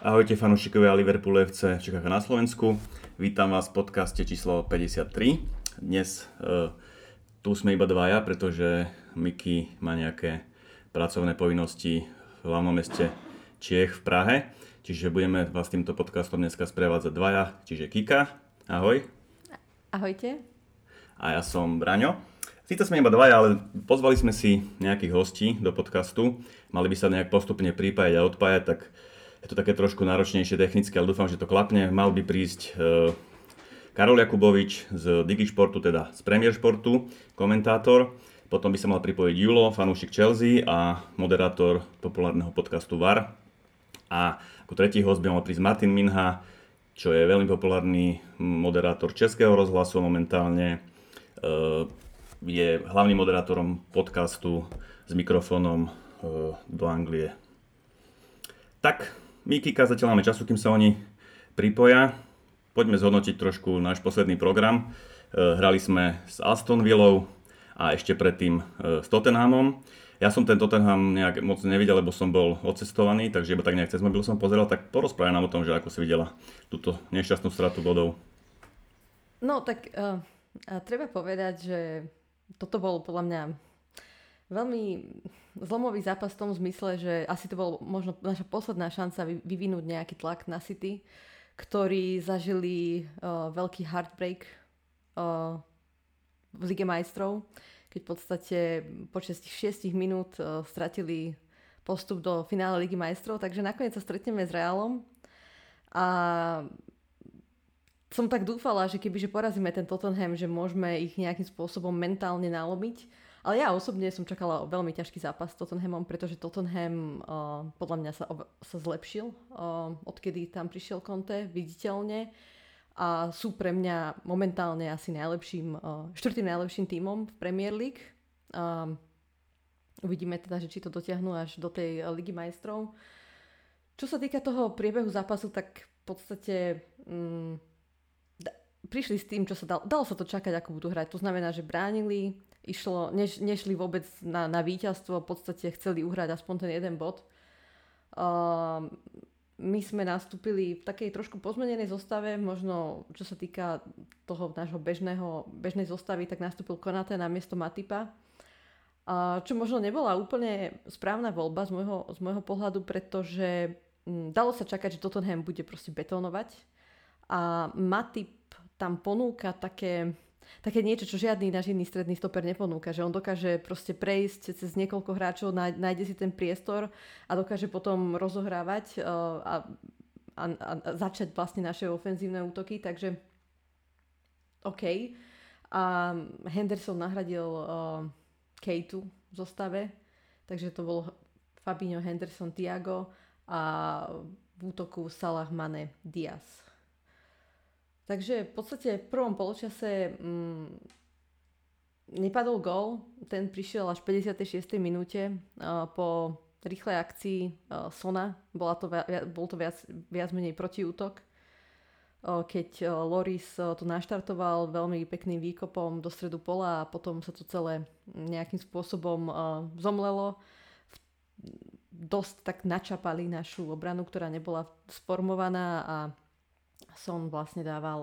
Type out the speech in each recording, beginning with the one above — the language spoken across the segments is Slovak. Ahojte fanúšikovia Liverpoolu FC v Čechách a na Slovensku. Vítam vás v podcaste číslo 53. Dnes tu sme iba dvaja, pretože Miky má nejaké pracovné povinnosti v hlavnom meste Čiech v Prahe. Čiže budeme vás týmto podcastom dneska sprevádzať dvaja. Čiže Kika, ahoj. Ahojte. A ja som Braňo. Síce sme iba dvaja, ale pozvali sme si nejakých hostí do podcastu. Mali by sa nejak postupne pripájať a odpájať, tak je to také trošku náročnejšie technické, ale dúfam, že to klapne. Mal by prísť Karol Jakubovič z Digišportu, teda z Premier Športu, komentátor. Potom by sa mal pripojiť Julo, fanúšik Chelsea a moderátor populárneho podcastu VAR. A ako tretí host by mal prísť Martin Minha, čo je veľmi populárny moderátor Českého rozhlasu momentálne. Je hlavným moderátorom podcastu s mikrofónom do Anglie. Tak. My, Kika, zatiaľ máme času, kým sa oni pripoja. Poďme zhodnotiť trošku náš posledný program. Hrali sme s Aston Villou a ešte predtým s Tottenhamom. Ja som ten Tottenham nejak moc nevidel, lebo som bol odcestovaný, takže iba tak nejak cez mobil som pozeral. Tak porozprávaj nám o tom, že ako si videla túto nešťastnú stratu bodov. No tak treba povedať, že toto bol podľa mňa veľmi zlomový zápas v tom zmysle, že asi to bol možno naša posledná šanca vyvinúť nejaký tlak na City, ktorí zažili veľký heartbreak v Lige majstrov, keď v podstate počas tých 6 minút stratili postup do finále Ligy majstrov, takže nakoniec sa stretneme s Realom a som tak dúfala, že kebyže porazíme ten Tottenham, že môžeme ich nejakým spôsobom mentálne nalomiť. Ale ja osobne som čakala veľmi ťažký zápas s Tottenhamom, pretože Tottenham podľa mňa sa zlepšil, odkedy tam prišiel Conte, viditeľne. A sú pre mňa momentálne asi štvrtým najlepším tímom v Premier League. Uvidíme teda, že či to dotiahnu až do tej Ligy majstrov. Čo sa týka toho priebehu zápasu, tak v podstate prišli s tým, čo sa dalo sa to čakať, ako budú hrať. To znamená, že bránili, nešli vôbec na víťazstvo, v podstate chceli uhrať aspoň ten jeden bod. My sme nastúpili v takej trošku pozmenenej zostave, možno čo sa týka toho nášho bežnej zostavy, tak nastúpil Konaté namiesto Matipa, čo možno nebola úplne správna voľba z môjho pohľadu, pretože dalo sa čakať, že Tottenham bude proste betónovať a Matip tam ponúka také niečo, čo žiadny náš iný stredný stoper neponúka, že on dokáže proste prejsť cez niekoľko hráčov, nájde si ten priestor a dokáže potom rozohrávať a začať vlastne naše ofenzívne útoky, takže OK. A Henderson nahradil Keitu v zostave, takže to bolo Fabinho, Henderson, Thiago a v útoku Salah, Mané, Díaz. Takže v podstate v prvom poločase nepadol gól, ten prišiel až v 56. minúte po rýchlej akcii Sona, bol to viac menej protiútok, keď Loris to naštartoval veľmi pekným výkopom do stredu pola a potom sa to celé nejakým spôsobom zomlelo. Dosť tak načapali našu obranu, ktorá nebola sformovaná a Son vlastne dával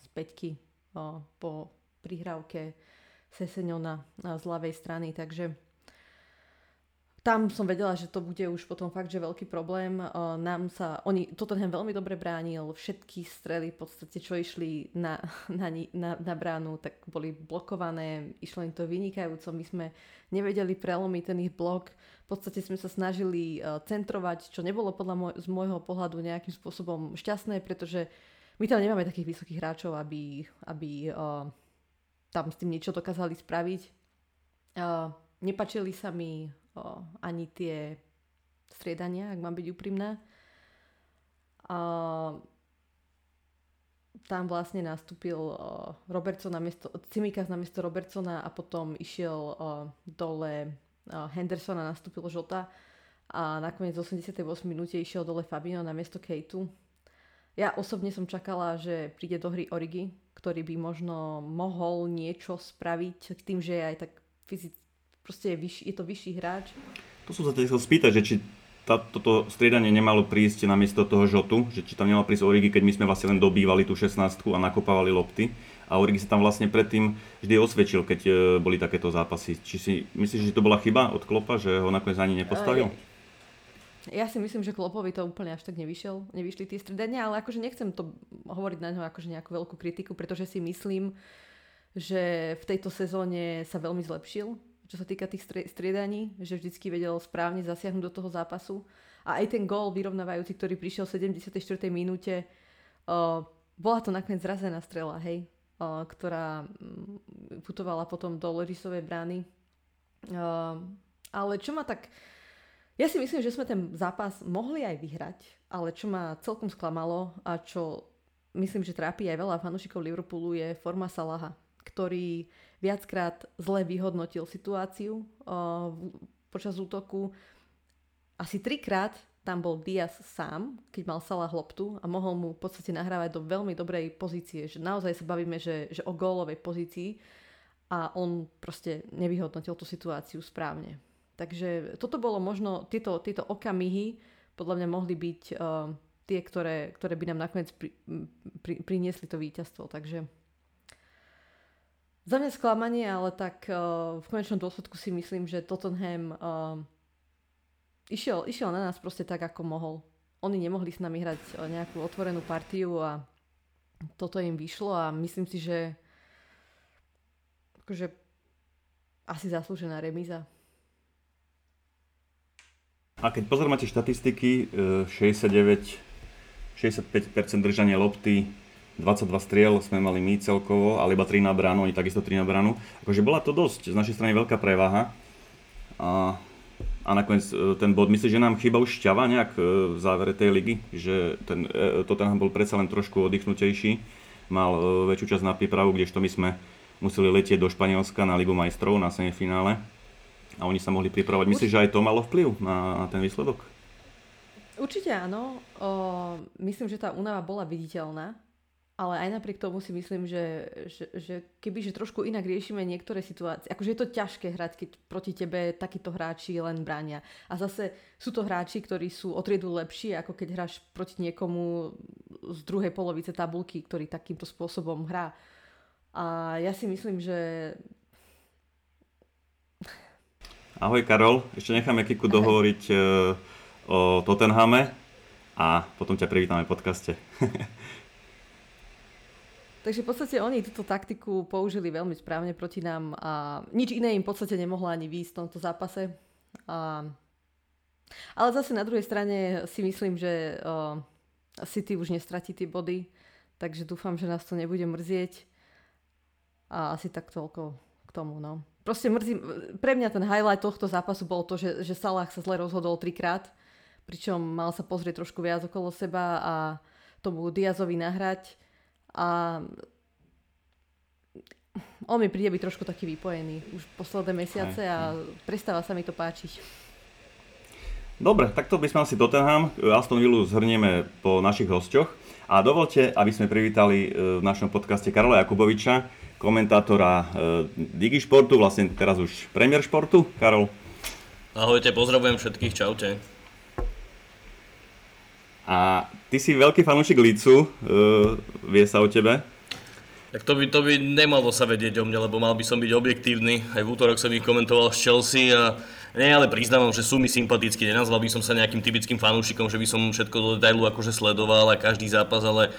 z päťky po prihrávke Seseňona z ľavej strany, takže tam som vedela, že to bude už potom fakt, že veľký problém. Tottenham veľmi dobre bránil, všetky strely v podstate, čo išli na bránu, tak boli blokované, išlo im to vynikajúco, my sme nevedeli prelomiť ten ich blok, v podstate sme sa snažili centrovať, čo nebolo podľa z môjho pohľadu nejakým spôsobom šťastné, pretože my tam nemáme takých vysokých hráčov, aby tam s tým niečo dokázali spraviť. Nepačili sa mi ani tie striedania, ak mám byť úprimná. Tam vlastne nastúpil Cimikas namiesto Robertsona a potom išiel dole Henderson a nastúpil Jota a nakoniec v 88 minúte išiel dole Fabinho namiesto Keitu. Ja osobne som čakala, že príde do hry Origi, ktorý by možno mohol niečo spraviť tým, že je aj tak fyzicky, proste je to vyšší hráč. To som sa chcel spýtať, že či toto striedanie nemalo prísť namiesto toho Jotu, že či tam nemal prísť Origi, keď my sme vlastne len dobývali tú 16 a nakopávali lopty. A Origi sa tam vlastne predtým vždy osvedčil, keď boli takéto zápasy. Či si myslíš, že to bola chyba od Kloppa, že ho nakoniec ani nepostavil? Ja si myslím, že Kloppovi to úplne až tak nevyšli tie stredania, ale akože nechcem to hovoriť na ňo akože nejakú veľkú kritiku, pretože si myslím, že v tejto sezóne sa veľmi zlepšil, čo sa týka tých striedaní, že vždycky vedel správne zasiahnuť do toho zápasu. A aj ten gól vyrovnávajúci, ktorý prišiel v 74. minúte, bola to nakoniec zrazená strela, hej, ktorá putovala potom do Llorisovej brány. Ale čo ma tak... Ja si myslím, že sme ten zápas mohli aj vyhrať, ale čo ma celkom sklamalo a čo myslím, že trápi aj veľa fanúšikov Liverpoolu, je forma Salaha, ktorý viackrát zle vyhodnotil situáciu počas útoku. Asi 3-krát tam bol Díaz sám, keď mal Salah loptu a mohol mu v podstate nahrávať do veľmi dobrej pozície. Že naozaj sa bavíme, že o gólovej pozícii, a on proste nevyhodnotil tú situáciu správne. Takže toto bolo možno, tieto okamihy podľa mňa mohli byť tie, ktoré by nám nakoniec priniesli to víťazstvo. Takže za mňa sklamanie, ale tak v konečnom dôsledku si myslím, že Tottenham išiel na nás proste tak, ako mohol. Oni nemohli s nami hrať nejakú otvorenú partiu a toto im vyšlo a myslím si, že akože asi zaslúžená remíza. A keď pozeráte štatistiky, 65% držanie lopty, 22 striel sme mali my celkovo, ale iba 3 na bránu, oni takisto 3 na bránu. Akože bola to dosť, z našej strany veľká prevaha. A nakoniec ten bod, myslím, že nám chýba už šťava nejak v závere tej ligy, že ten Tottenham bol predsa len trošku oddychnutejší, mal väčšiu časť na prípravu, kdežto my sme museli letieť do Španielska na Ligu majstrov na semifinále. A oni sa mohli pripravovať. Myslíš, že aj to malo vplyv na ten výsledok? Určite áno. Myslím, že tá únava bola viditeľná, ale aj napriek tomu si myslím, že kebyže trošku inak riešime niektoré situácie, akože je to ťažké hrať, keď proti tebe takíto hráči len bránia. A zase sú to hráči, ktorí sú o triedu lepší, ako keď hráš proti niekomu z druhej polovice tabulky, ktorý takýmto spôsobom hrá. A ja si myslím, že... Ahoj Karol, ešte necháme Kiku dohovoriť o Tottenhame a potom ťa privítame v podcaste. Takže v podstate oni túto taktiku použili veľmi správne proti nám a nič iné im v podstate nemohlo ani výjsť v tomto zápase. Ale zase na druhej strane si myslím, že City už nestratí tie body, takže dúfam, že nás to nebude mrzieť. A asi tak toľko k tomu, no. Proste mrzí, pre mňa ten highlight tohto zápasu bol to, že Salah sa zle rozhodol 3-krát, pričom mal sa pozrieť trošku viac okolo seba a tomu Diazovi nahrať. A on mi príde byť trošku taký vypojený už posledné mesiace a prestáva sa mi to páčiť. Dobre, takto by sme asi Tottenham, Aston Villu zhrnieme po našich hosťoch. A dovolte, aby sme privítali v našom podcaste Karola Jakuboviča, komentátora Digišportu, vlastne teraz už premiér športu. Karol. Ahojte, pozdravujem všetkých, čaute. A ty si veľký fanúšik Leedsu, vie sa o tebe? Tak to by nemalo sa vedieť o mne, lebo mal by som byť objektívny. Aj v útorok som ich komentoval z Chelsea a nie, ale priznávam, že sú mi sympatickí, nenazval by som sa nejakým typickým fanúšikom, že by som všetko do detailu akože sledoval a každý zápas, ale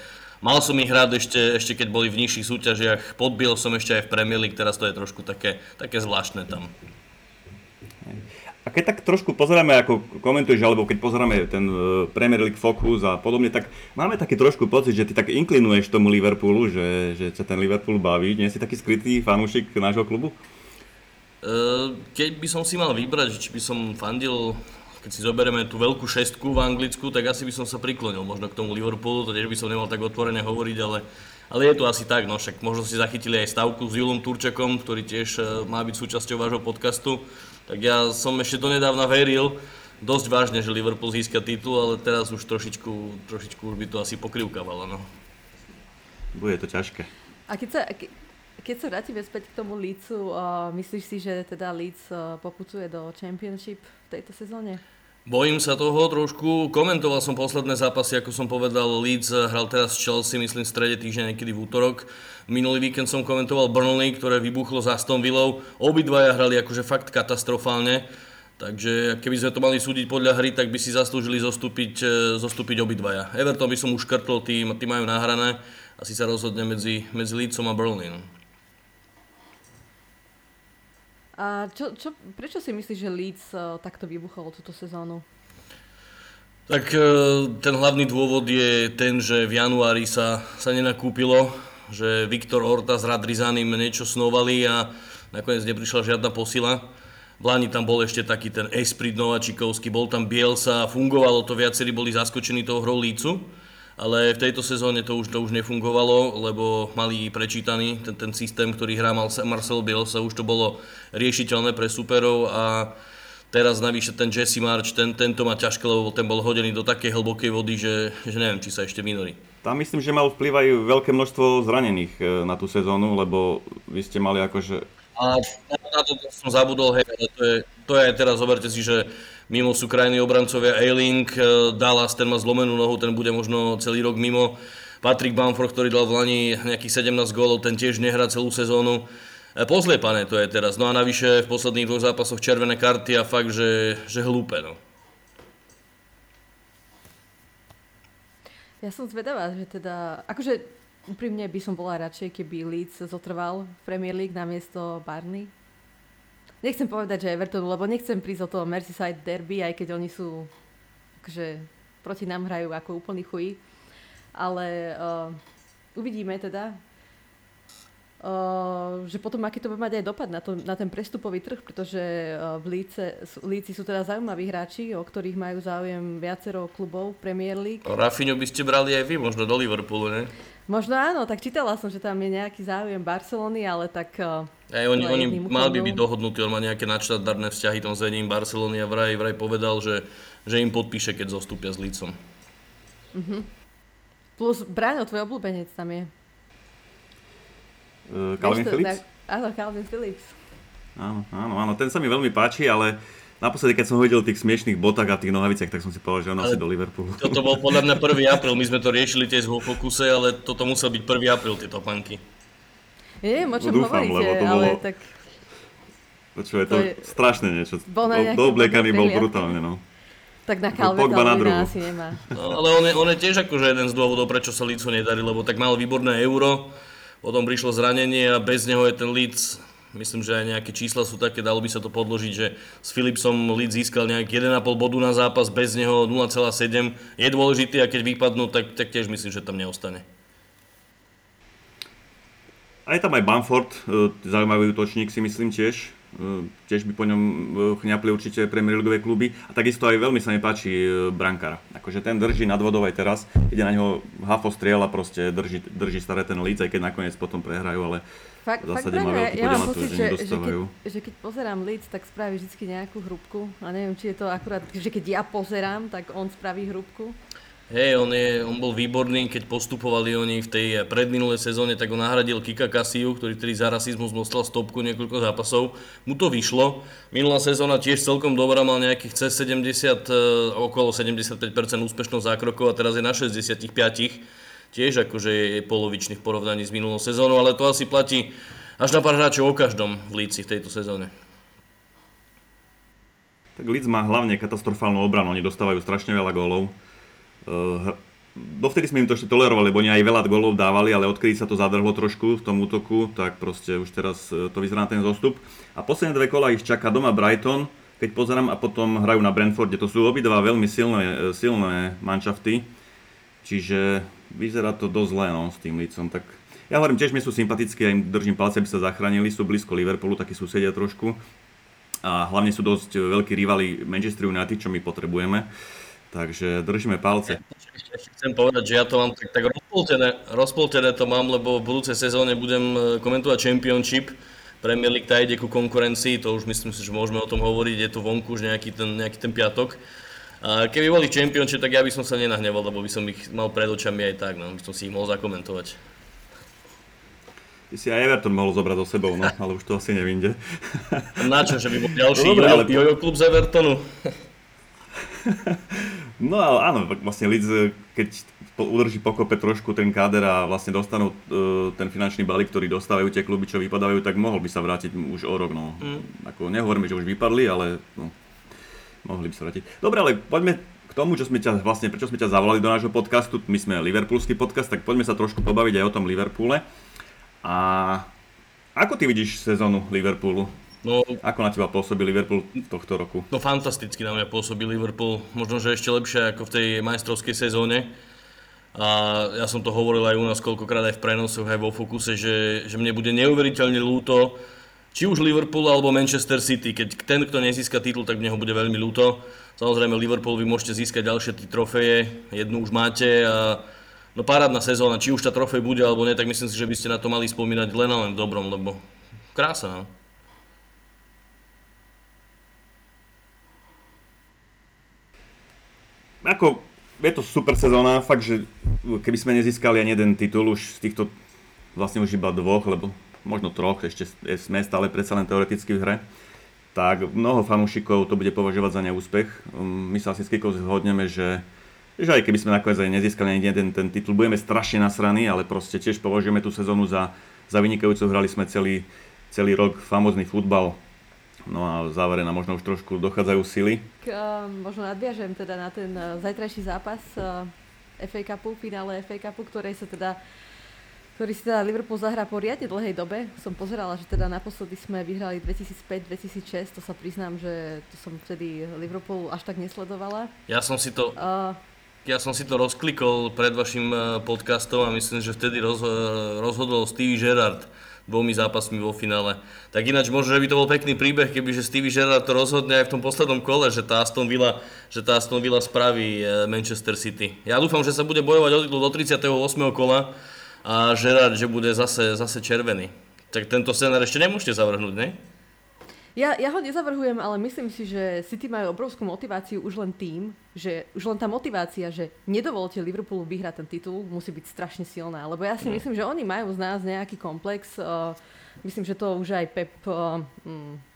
mal som ich rád ešte keď boli v nižších súťažiach, podbil som ešte aj v Premier League, teraz to je trošku také zvláštne tam. A keď tak trošku pozeráme, ako komentuješ, alebo keď pozeráme ten Premier League Focus a podobne, tak máme taký trošku pocit, že ty tak inklinuješ tomu Liverpoolu, že sa ten Liverpool baví, nie si taký skrytý fanúšik nášho klubu? Keď by som si mal vybrať, či by som fandil, keď si zoberieme tú veľkú šestku v Anglicku, tak asi by som sa priklonil možno k tomu Liverpoolu, to tiež by som nemal tak otvorene hovoriť, ale je to asi tak, no však možno si zachytili aj stavku s Julom Turčekom, ktorý tiež má byť súčasťou vášho podcastu, tak ja som ešte donedávna veril dosť vážne, že Liverpool získa titul, ale teraz už trošičku už by to asi pokrivkávalo, no. Bude to ťažké. A keď sa vrátime späť k tomu Leedsu, myslíš si, že teda Leeds popucuje do Championship v tejto sezóne? Bojím sa toho trošku. Komentoval som posledné zápasy, ako som povedal, Leeds hral teraz s Chelsea, myslím v strede týždňa, niekedy v útorok. Minulý víkend som komentoval Burnley, ktoré vybuchlo s Aston Villou. Obidvaja hrali akože fakt katastrofálne. Takže keby sme to mali súdiť podľa hry, tak by si zaslúžili zostúpiť obidvaja. Everton by som už škrtol, tí majú nahrané. Asi sa rozhodne medzi Leedsom a Burnley. A prečo si myslíš, že Leeds takto vybuchol túto sezónu? Tak ten hlavný dôvod je ten, že v januári sa nenakúpilo, že Viktor Orta s Radrizanim niečo snovali a nakoniec neprišla žiadna posila. V Lani tam bol ešte taký ten esprit nováčikovský, bol tam Bielsa, fungovalo to, viacerí boli zaskočení toho hrou Leedsu, ale v tejto sezóne to už nefungovalo, lebo mali prečítaný ten systém, ktorý hrá Marcel Bielsa, už to bolo riešiteľné pre súperov a teraz navyše ten Jesse Marsch, tento má ťažké, lebo ten bol hodený do takej hlbokej vody, že neviem, či sa ešte minorí. Tam myslím, že mal vplyv aj veľké množstvo zranených na tú sezónu, lebo vy ste mali akože... A na to som zabudol, hej, ale to je aj teraz, zoberte si, že mimo sú krajní obrancovia, Eiling, Dallas, ten má zlomenú nohu, ten bude možno celý rok mimo. Patrick Bamford, ktorý dal v Lani nejakých 17 gólov, ten tiež nehrá celú sezónu. Pozliepané to je teraz. No a navyše v posledných dvoch zápasoch červené karty a fakt, že hlúpe. No. Ja som zvedavá, že teda... Akože pri mne by som bola radšej, keby Leeds zotrval v Premier League namiesto Burnley. Nechcem povedať, že Evertonu, lebo nechcem prísť o toho Merseyside derby, aj keď oni sú, akože proti nám hrajú ako úplný chuj. Ale uvidíme teda, že potom aký to bude mať aj dopad na ten prestupový trh, pretože v Líci sú teda zaujímaví hráči, o ktorých majú záujem viacero klubov Premier League. Rafinho by ste brali aj vy, možno do Liverpoolu, ne? Možno áno, tak čítala som, že tam je nejaký záujem Barcelony, ale tak... Oni mal by byť dohodnutí, on má nejaké nadštandardné vzťahy, tom zvením Barcelony a vraj povedal, že im podpíše, keď zostúpia s Lícom. Uh-huh. Plus Braňo, tvoj obľúbenec tam je. Calvin Phillips? Áno, Calvin Phillips. Áno, ten sa mi veľmi páči, ale... Naposledy, keď som ho videl v tých smiešných botách a tých nohaviciach, tak som si povedal, že on asi do Liverpoolu. Toto bol podľa mňa 1. apríl, my sme to riešili tiež vo Fokuse, ale toto musel byť 1. apríl, tieto panky. Neviem, o čom hovoríte, ale tak... Počúvaj, to je strašné niečo. Doobliekaný bol brutálne, no. Tak na Calveta Lujna asi nemá. No, ale on je tiež akože jeden z dôvodov, prečo sa Leedsu nedarí, lebo tak mal výborné euro, potom prišlo zranenie a bez neho je ten Leeds... Myslím, že aj nejaké čísla sú také, dalo by sa to podložiť, že s Philipsom Leeds získal nejak 1,5 bodu na zápas, bez neho 0,7. Je dôležitý a keď vypadnú, tak tiež myslím, že tam neostane. A je tam aj Bamford, zaujímavý útočník si myslím tiež. Tiež by po ňom chňapli určite Premier Leagueové kluby. A takisto aj veľmi sa mi páči brankár. Akože ten drží nad vodou aj teraz, ide na neho hafo striel a proste drží staré ten Leeds, aj keď nakoniec potom prehrajú, ale... Fakt práve, ja mám pocit, že keď pozerám Leeds, tak spraví vždy nejakú hrúbku. A neviem, či je to akurát, že keď ja pozerám, tak on spraví hrúbku. Hej, on bol výborný, keď postupovali oni v tej predminulej sezóne, tak ho nahradil Kika Kasiu, ktorý za rasizmus dostal stopku niekoľko zápasov. Mu to vyšlo. Minulá sezóna tiež celkom dobrá, mal nejakých cez 70, okolo 75% úspešnosť zákrokov a teraz je na 65%. Tiež akože je polovičný v porovnaní s minulou sezónou, ale to asi platí až na pár hráčov o každom v Leedsi v tejto sezóne. Tak Leeds má hlavne katastrofálnu obranu, oni dostávajú strašne veľa gólov. Dovtedy sme im to ešte tolerovali, bo oni aj veľa gólov dávali, ale odkedy sa to zadrhlo trošku v tom útoku, tak proste už teraz to vyzerá na ten zostup. A posledné dve kola ich čaká doma Brighton, keď pozerám, a potom hrajú na Brentforde. To sú obidva veľmi silné manšafty, čiže... Vyzerá to dosť zle, no, s tým Leedsom, tak ja hovorím, tiež mi sú sympatickí, ja im držím palce, aby sa zachránili, sú blízko Liverpoolu, takí susedia trošku a hlavne sú dosť veľkí rivali Manchesteru United, čo my potrebujeme, takže držíme palce. Ešte chcem povedať, že ja to mám tak rozpoltené to mám, lebo v budúcej sezóne budem komentovať Championship, Premier League tá ide ku konkurencii, to už myslím si, že môžeme o tom hovoriť, je to vonku už nejaký ten piatok. A keby boli Championship, tak ja by som sa nenahneval, lebo by som ich mal pred očami aj tak, no, by som si ich mohol zakomentovať. Ty si aj Everton mohol zobrať so sebou, no, ale už to asi nevinde. Na čo, že by bol ďalší jojo klub z Evertonu? No áno, vlastne Leeds, keď udrží pokope trošku ten káder a vlastne dostanú ten finančný balík, ktorý dostávajú tie kluby, čo vypadávajú, tak mohol by sa vrátiť už o rok, no. Ako nehovorím, že už vypadli, ale no, mohli by sa vrátiť. Dobre, ale poďme k tomu, čo sme ťa, vlastne, prečo sme ťa zavolali do nášho podcastu. My sme liverpoolský podcast, tak poďme sa trošku pobaviť aj o tom Liverpoole. A ako ty vidíš sezónu Liverpoolu? No, ako na teba pôsobí Liverpool tohto roku? No fantasticky na mňa pôsobí Liverpool, možno že ešte lepšie ako v tej majstrovskej sezóne. A ja som to hovoril aj u nás koľkokrát aj v prenosoch, aj vo Fokuse, že mne bude neuveriteľne ľúto, či už Liverpool alebo Manchester City. Keď ten, kto nezíska titul, tak mne ho bude veľmi ľúto. Samozrejme Liverpool, vy môžete získať ďalšie trofeje, jednu už máte a no parádna sezóna, či už tá trofej bude alebo nie, tak myslím si, že by ste na to mali spomínať len a len v dobrom, lebo krása, no. Ako, je to super sezóna, fakt, že keby sme nezískali ani jeden titul už z týchto, vlastne už iba dvoch, lebo možno troch, ešte sme stále predsa len teoreticky v hre, tak mnoho fanúšikov to bude považovať za neúspech. My sa asi s Kikou zhodneme, že aj keby sme nakoniec aj nezískali ani jeden ten titul, budeme strašne nasraní, ale proste tiež považujeme tú sezónu za vynikajúcu, hrali sme celý rok famózny futbal. No a v závere nám možno už trošku dochádzajú sily. Možno nadviažem teda na ten zajtrajší zápas FA Cupu, finále FA Cupu, ktorý si teda Liverpool zahrá po riadne dlhej dobe. Som pozerala, že teda naposledy sme vyhrali 2005-2006, to sa priznám, že to som vtedy Liverpool až tak nesledovala. Ja som si to rozklikol pred vašim podcastom a myslím, že vtedy rozhodol Stevie Gerrard dvomi zápasmi vo finále. Tak ináč možno, že by to bol pekný príbeh, kebyže Stevie Gerrard to rozhodne aj v tom poslednom kole, že tá Aston Villa spraví Manchester City. Ja dúfam, že sa bude bojovať o titul do 38. kola a Gerrard, že bude zase červený. Tak tento scenár ešte nemôžete zavrhnúť, ne? Ja ho nezavrhujem, ale myslím si, že City majú obrovskú motiváciu už len tým, že už len tá motivácia, že nedovolte Liverpoolu vyhrať ten titul, musí byť strašne silná. Lebo ja si myslím, že oni majú z nás nejaký komplex. Myslím, že to už aj Pep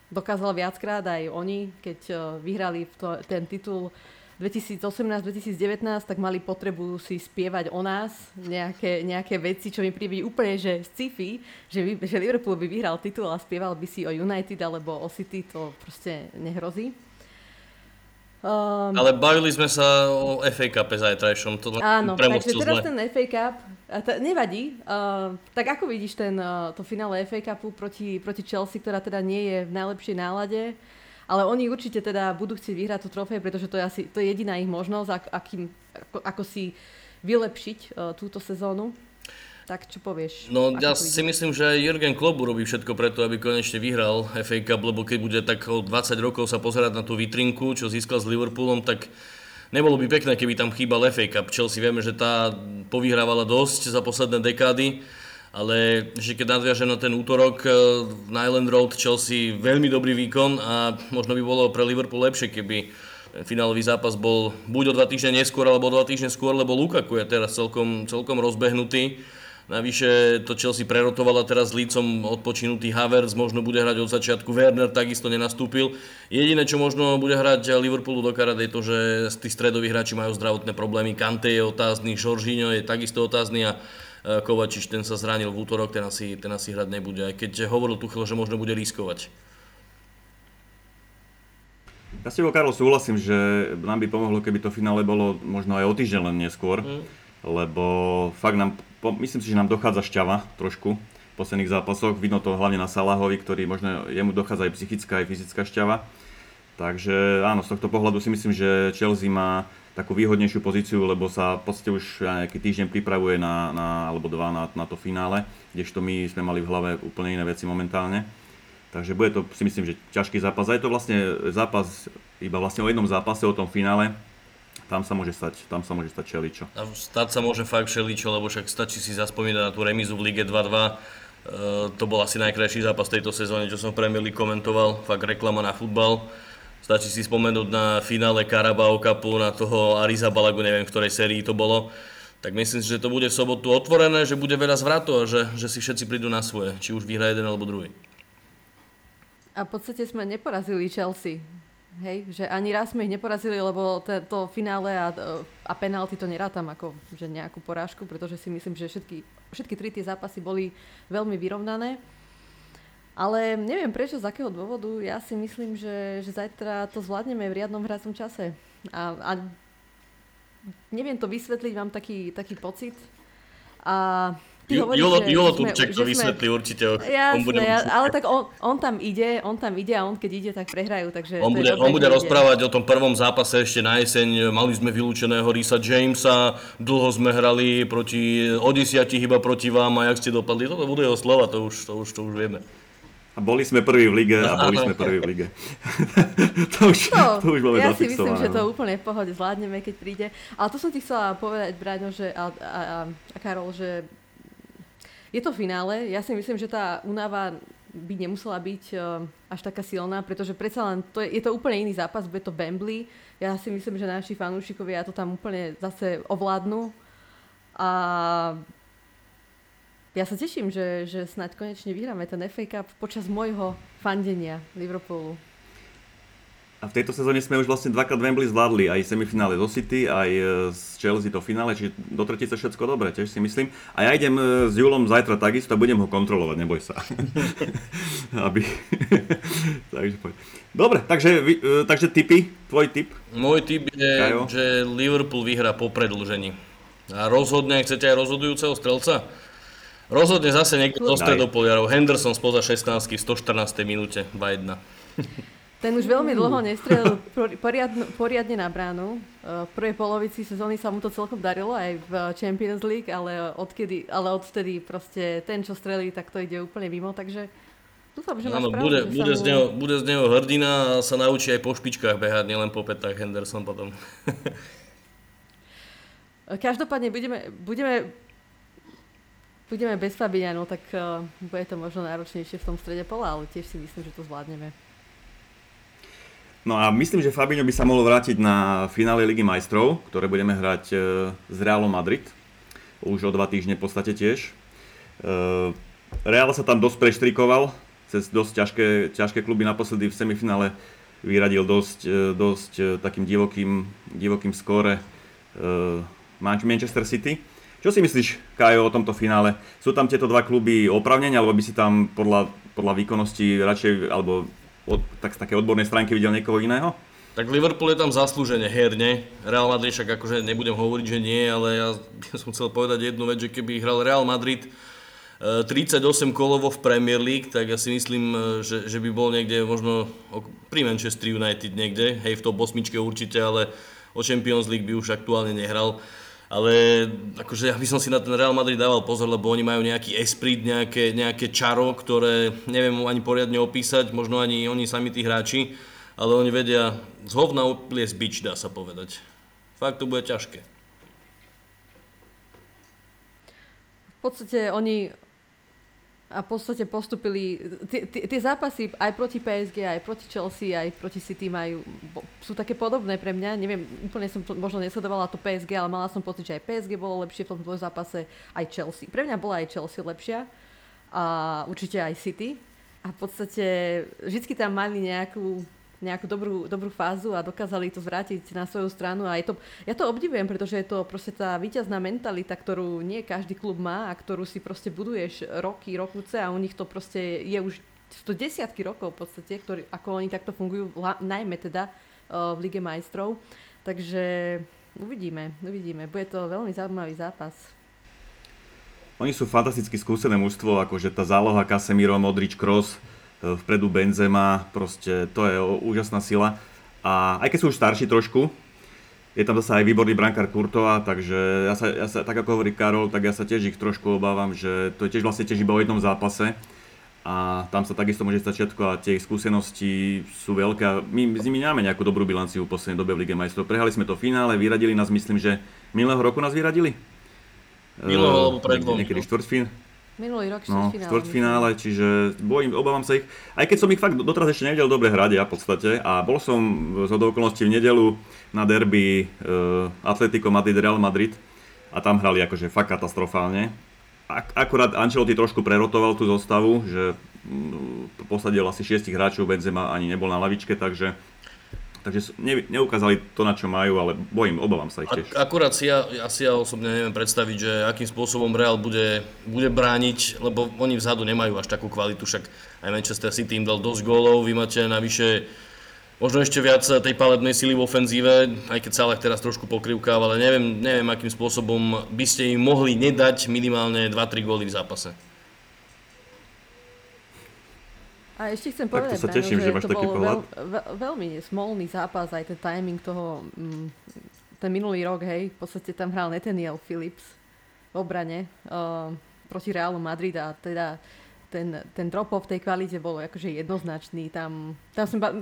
dokázal viackrát, aj oni, keď vyhrali ten titul 2018-2019, tak mali potrebu si spievať o nás nejaké veci, čo mi príde úplne, že sci-fi, že Liverpool by vyhral titul a spieval by si o United alebo o City, to proste nehrozí. Ale bavili sme sa o FA Cupe zajtrajšom. Áno, takže teraz ten FA Cup, nevadí, tak ako vidíš to finále FA Cupu proti Chelsea, ktorá teda nie je v najlepšej nálade? Ale oni určite teda budú chcieť vyhrať tú trofej, pretože to je jediná ich možnosť, ako si vylepšiť túto sezónu. Tak čo povieš? No ja si myslím, že aj Jürgen Klopp urobí všetko preto, aby konečne vyhral FA Cup, lebo keď bude tak 20 rokov sa pozerať na tú vitrinku, čo získal s Liverpoolom, tak nebolo by pekné, keby tam chýbal FA Cup. Chelsea vieme, že tá povyhrávala dosť za posledné dekády. Ale že keď nadviažem na ten útorok na Island Road, Chelsea veľmi dobrý výkon a možno by bolo pre Liverpool lepšie, keby finálový zápas bol buď o 2 týždne neskôr, alebo o 2 týždne skôr, lebo Lukaku je teraz celkom rozbehnutý. Navyše to Chelsea prerotovala teraz s Leedsom odpočinutý Havertz, možno bude hrať od začiatku, Werner takisto nenastúpil. Jediné, čo možno bude hrať Liverpoolu do karát, je to, že tí stredoví hráči majú zdravotné problémy. Kanté je otázny, Jorginho je takisto otázny a Kovačič, ten sa zranil v útorok, ten asi hrať nebude, aj keď hovoril Tuchel, že možno bude riskovať. Ja s tebou, Karol, súhlasím, že nám by pomohlo, keby to finále bolo možno aj o týždeň len neskôr, lebo fakt myslím si, že nám dochádza šťava trošku v posledných zápasoch, vidno to hlavne na Salahovi, ktorý možno jemu dochádza aj psychická, aj fyzická šťava. Takže áno, z tohto pohľadu si myslím, že Chelsea má takú výhodnejšiu pozíciu, lebo sa v podstate už nejaký týždeň pripravuje na to finále, kdežto my sme mali v hlave úplne iné veci momentálne. Takže bude to, si myslím, že ťažký zápas. A je to vlastne zápas iba vlastne o jednom zápase, o tom finále. Tam sa môže stať čeličo. Stať sa môže fakt čeličo, lebo však stačí si zaspomínať na tú remízu v Lige 2-2. To bol asi najkrajší zápas tejto sezóne, čo som v Premier League komentoval. Fakt reklama na futbal. Stačí si spomenúť na finále Carabao Cupu, na toho Arizabalagu, neviem, v ktorej sérii to bolo. Tak myslím si, že to bude v sobotu otvorené, že bude veľa zvratov a že si všetci prídu na svoje, či už vyhrá jeden alebo druhý. A v podstate sme neporazili Chelsea. Hej, že ani raz sme ich neporazili, lebo to finále a penálty to nerátam ako že nejakú porážku, pretože si myslím, že všetky tri tie zápasy boli veľmi vyrovnané. Ale neviem prečo, z akého dôvodu, ja si myslím, že zajtra to zvládneme v riadnom hracom čase. A neviem to vysvetliť, mám taký pocit. A Julo Turček to vysvetlí určite. Jasné, ale tak on tam ide a on keď ide, tak prehrajú. Takže on bude rozprávať o tom prvom zápase ešte na jeseň. Mali sme vylúčeného Reece'a Jamesa, dlho sme hrali o 10 iba proti vám a jak ste dopadli. Toto budú jeho slova, to už vieme. A boli sme prví v lige a boli sme prví v lige. to už máme ja si myslím, že to úplne v pohode zvládneme, keď príde. Ale to som ti chcela povedať, Braňo, že, a Karol, že je to finále. Ja si myslím, že tá únava by nemusela byť až taká silná, pretože predsa len je to úplne iný zápas, bude to Wembley. Ja si myslím, že naši fanúšikovia to tam úplne zase ovládnu. A ja sa teším, že snáď konečne vyhráme ten FA Cup počas môjho fandenia Liverpoolu. A v tejto sezóne sme už vlastne dvakrát Wembley zvládli, aj semifinále zo City, aj z Chelsea do finále, čiže do tretice všetko dobre, tiež si myslím. A ja idem s Julom zajtra takisto a budem ho kontrolovať, neboj sa. Dobre, takže tipy, tvoj tip? Môj tip je, Kajo, že Liverpool vyhrá po predĺžení. A rozhodne, chcete aj rozhodujúceho strelca? Rozhodne zase niekto zo stredopoliarov. Henderson spoza 16, 114. minúte, 2-1. Ten už veľmi dlho nestrelil poriadne na bránu. V prvej polovici sezóny sa mu to celkom darilo aj v Champions League, ale odvtedy proste ten, čo strelí, tak to ide úplne mimo, takže dúfam, že máš pravdu. Bude z neho hrdina a sa naučí aj po špičkách behať, nielen po petách Henderson potom. Každopádne budeme bez Fabinha, no tak bude to možno náročnejšie v tom strede pola, ale tiež si myslím, že to zvládneme. No a myslím, že Fabinho by sa mohol vrátiť na finále Ligy majstrov, ktoré budeme hrať s Realom Madrid. Už o 2 týždne v podstate tiež. Real sa tam dosť preštrikoval, cez dosť ťažké kluby, naposledy v semifinále vyradil dosť takým divokým skóre Manchester City. Čo si myslíš, Kajo, o tomto finále? Sú tam tieto dva kluby oprávnenia, alebo by si tam podľa výkonnosti radšej, alebo z takej odbornej stránky videl niekoho iného? Tak Liverpool je tam zaslúžene herne. Real Madrid však akože nebudem hovoriť, že nie, ale ja som chcel povedať jednu vec, že keby hral Real Madrid 38 kolovo v Premier League, tak ja si myslím, že by bol niekde možno pri Manchester United niekde, hej, v top 8 určite, ale o Champions League by už aktuálne nehral. Ale akože ja by som si na ten Real Madrid dával pozor, lebo oni majú nejaký esprit, nejaké čaro, ktoré neviem ani poriadne opísať, možno ani oni sami tí hráči, ale oni vedia z hovna upliesť bič, dá sa povedať. Fakt to bude ťažké. V podstate oni postupili, tie zápasy aj proti PSG, aj proti Chelsea, aj proti City sú také podobné pre mňa. Neviem, úplne som možno nesledovala to PSG, ale mala som pocit, že aj PSG bolo lepšie v tom dvojzápase, aj Chelsea. Pre mňa bola aj Chelsea lepšia a určite aj City. A v podstate vždy tam mali nejakú dobrú fázu a dokázali to zvrátiť na svoju stranu. A ja to obdivujem, pretože je to proste tá víťazná mentalita, ktorú nie každý klub má a ktorú si proste buduješ roky, rokuce a u nich to proste je už to desiatky rokov v podstate, ako oni takto fungujú, najmä teda v Lige majstrov. Takže uvidíme. Bude to veľmi zaujímavý zápas. Oni sú fantasticky skúsené mužstvo, akože tá záloha Casemiro, Modrič, Kroos, vpredu Benzema, proste to je úžasná sila. A aj keď sú už starší trošku, je tam zase aj výborný brankár Courtois, takže ja sa tak ako hovorí Karol, tak ja sa tiež ich trošku obávam, že to je tiež vlastne iba o jednom zápase. A tam sa takisto môže stať všetko a tie skúsenosti sú veľké a my s nimi nemáme nejakú dobrú bilanciu v poslednej dobe v Lige majstrov. Prehrali sme to v finále, vyradili nás, myslím, že minulého roku nás vyradili? Minulého, alebo pred dvom. Niekedy štvrtfín. Minulý rok štvrtfinále, čiže obávam sa ich. Aj keď som ich fakt doteraz ešte nevidel dobre hrať, ja v podstate. A bol som zhodou okolností v nedeľu na derby Atlético Madrid-Real Madrid a tam hrali akože fakt katastrofálne. Akurát Ancelotti trošku prerotoval tú zostavu, že posadil asi 6 hráčov, Benzema ani nebol na lavičke, takže Takže neukázali to, na čo majú, ale obávam sa ich tiež. Akurát ja si osobne neviem predstaviť, že akým spôsobom Real bude brániť, lebo oni vzadu nemajú až takú kvalitu, však aj Manchester City im dal dosť gólov, vy máte navyše možno ešte viac tej palebnej sily v ofenzíve, aj keď Salah teraz trošku pokrivkáva, ale neviem, akým spôsobom by ste im mohli nedať minimálne 2-3 góly v zápase. A ešte chcem povedať, že to bol veľmi smolný zápas, aj ten timing toho, ten minulý rok, hej, v podstate tam hral Nathaniel Phillips v obrane proti Realu Madrid a teda ten drop-off v tej kvalite bol akože jednoznačný.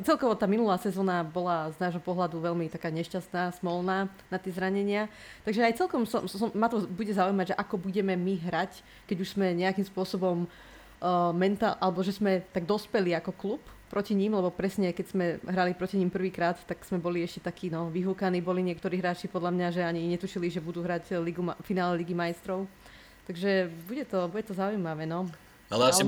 Celkovo tá minulá sezóna bola z nášho pohľadu veľmi taká nešťastná, smolná na tie zranenia. Takže aj celkom ma to bude zaujímať, že ako budeme my hrať, keď už sme nejakým spôsobom alebo že sme tak dospeli ako klub proti ním, lebo presne keď sme hrali proti ním prvýkrát, tak sme boli ešte takí vyhúkaní, boli niektorí hráči podľa mňa, že ani netušili, že budú hrať finále Ligy majstrov. Takže bude to zaujímavé, no. Ale asi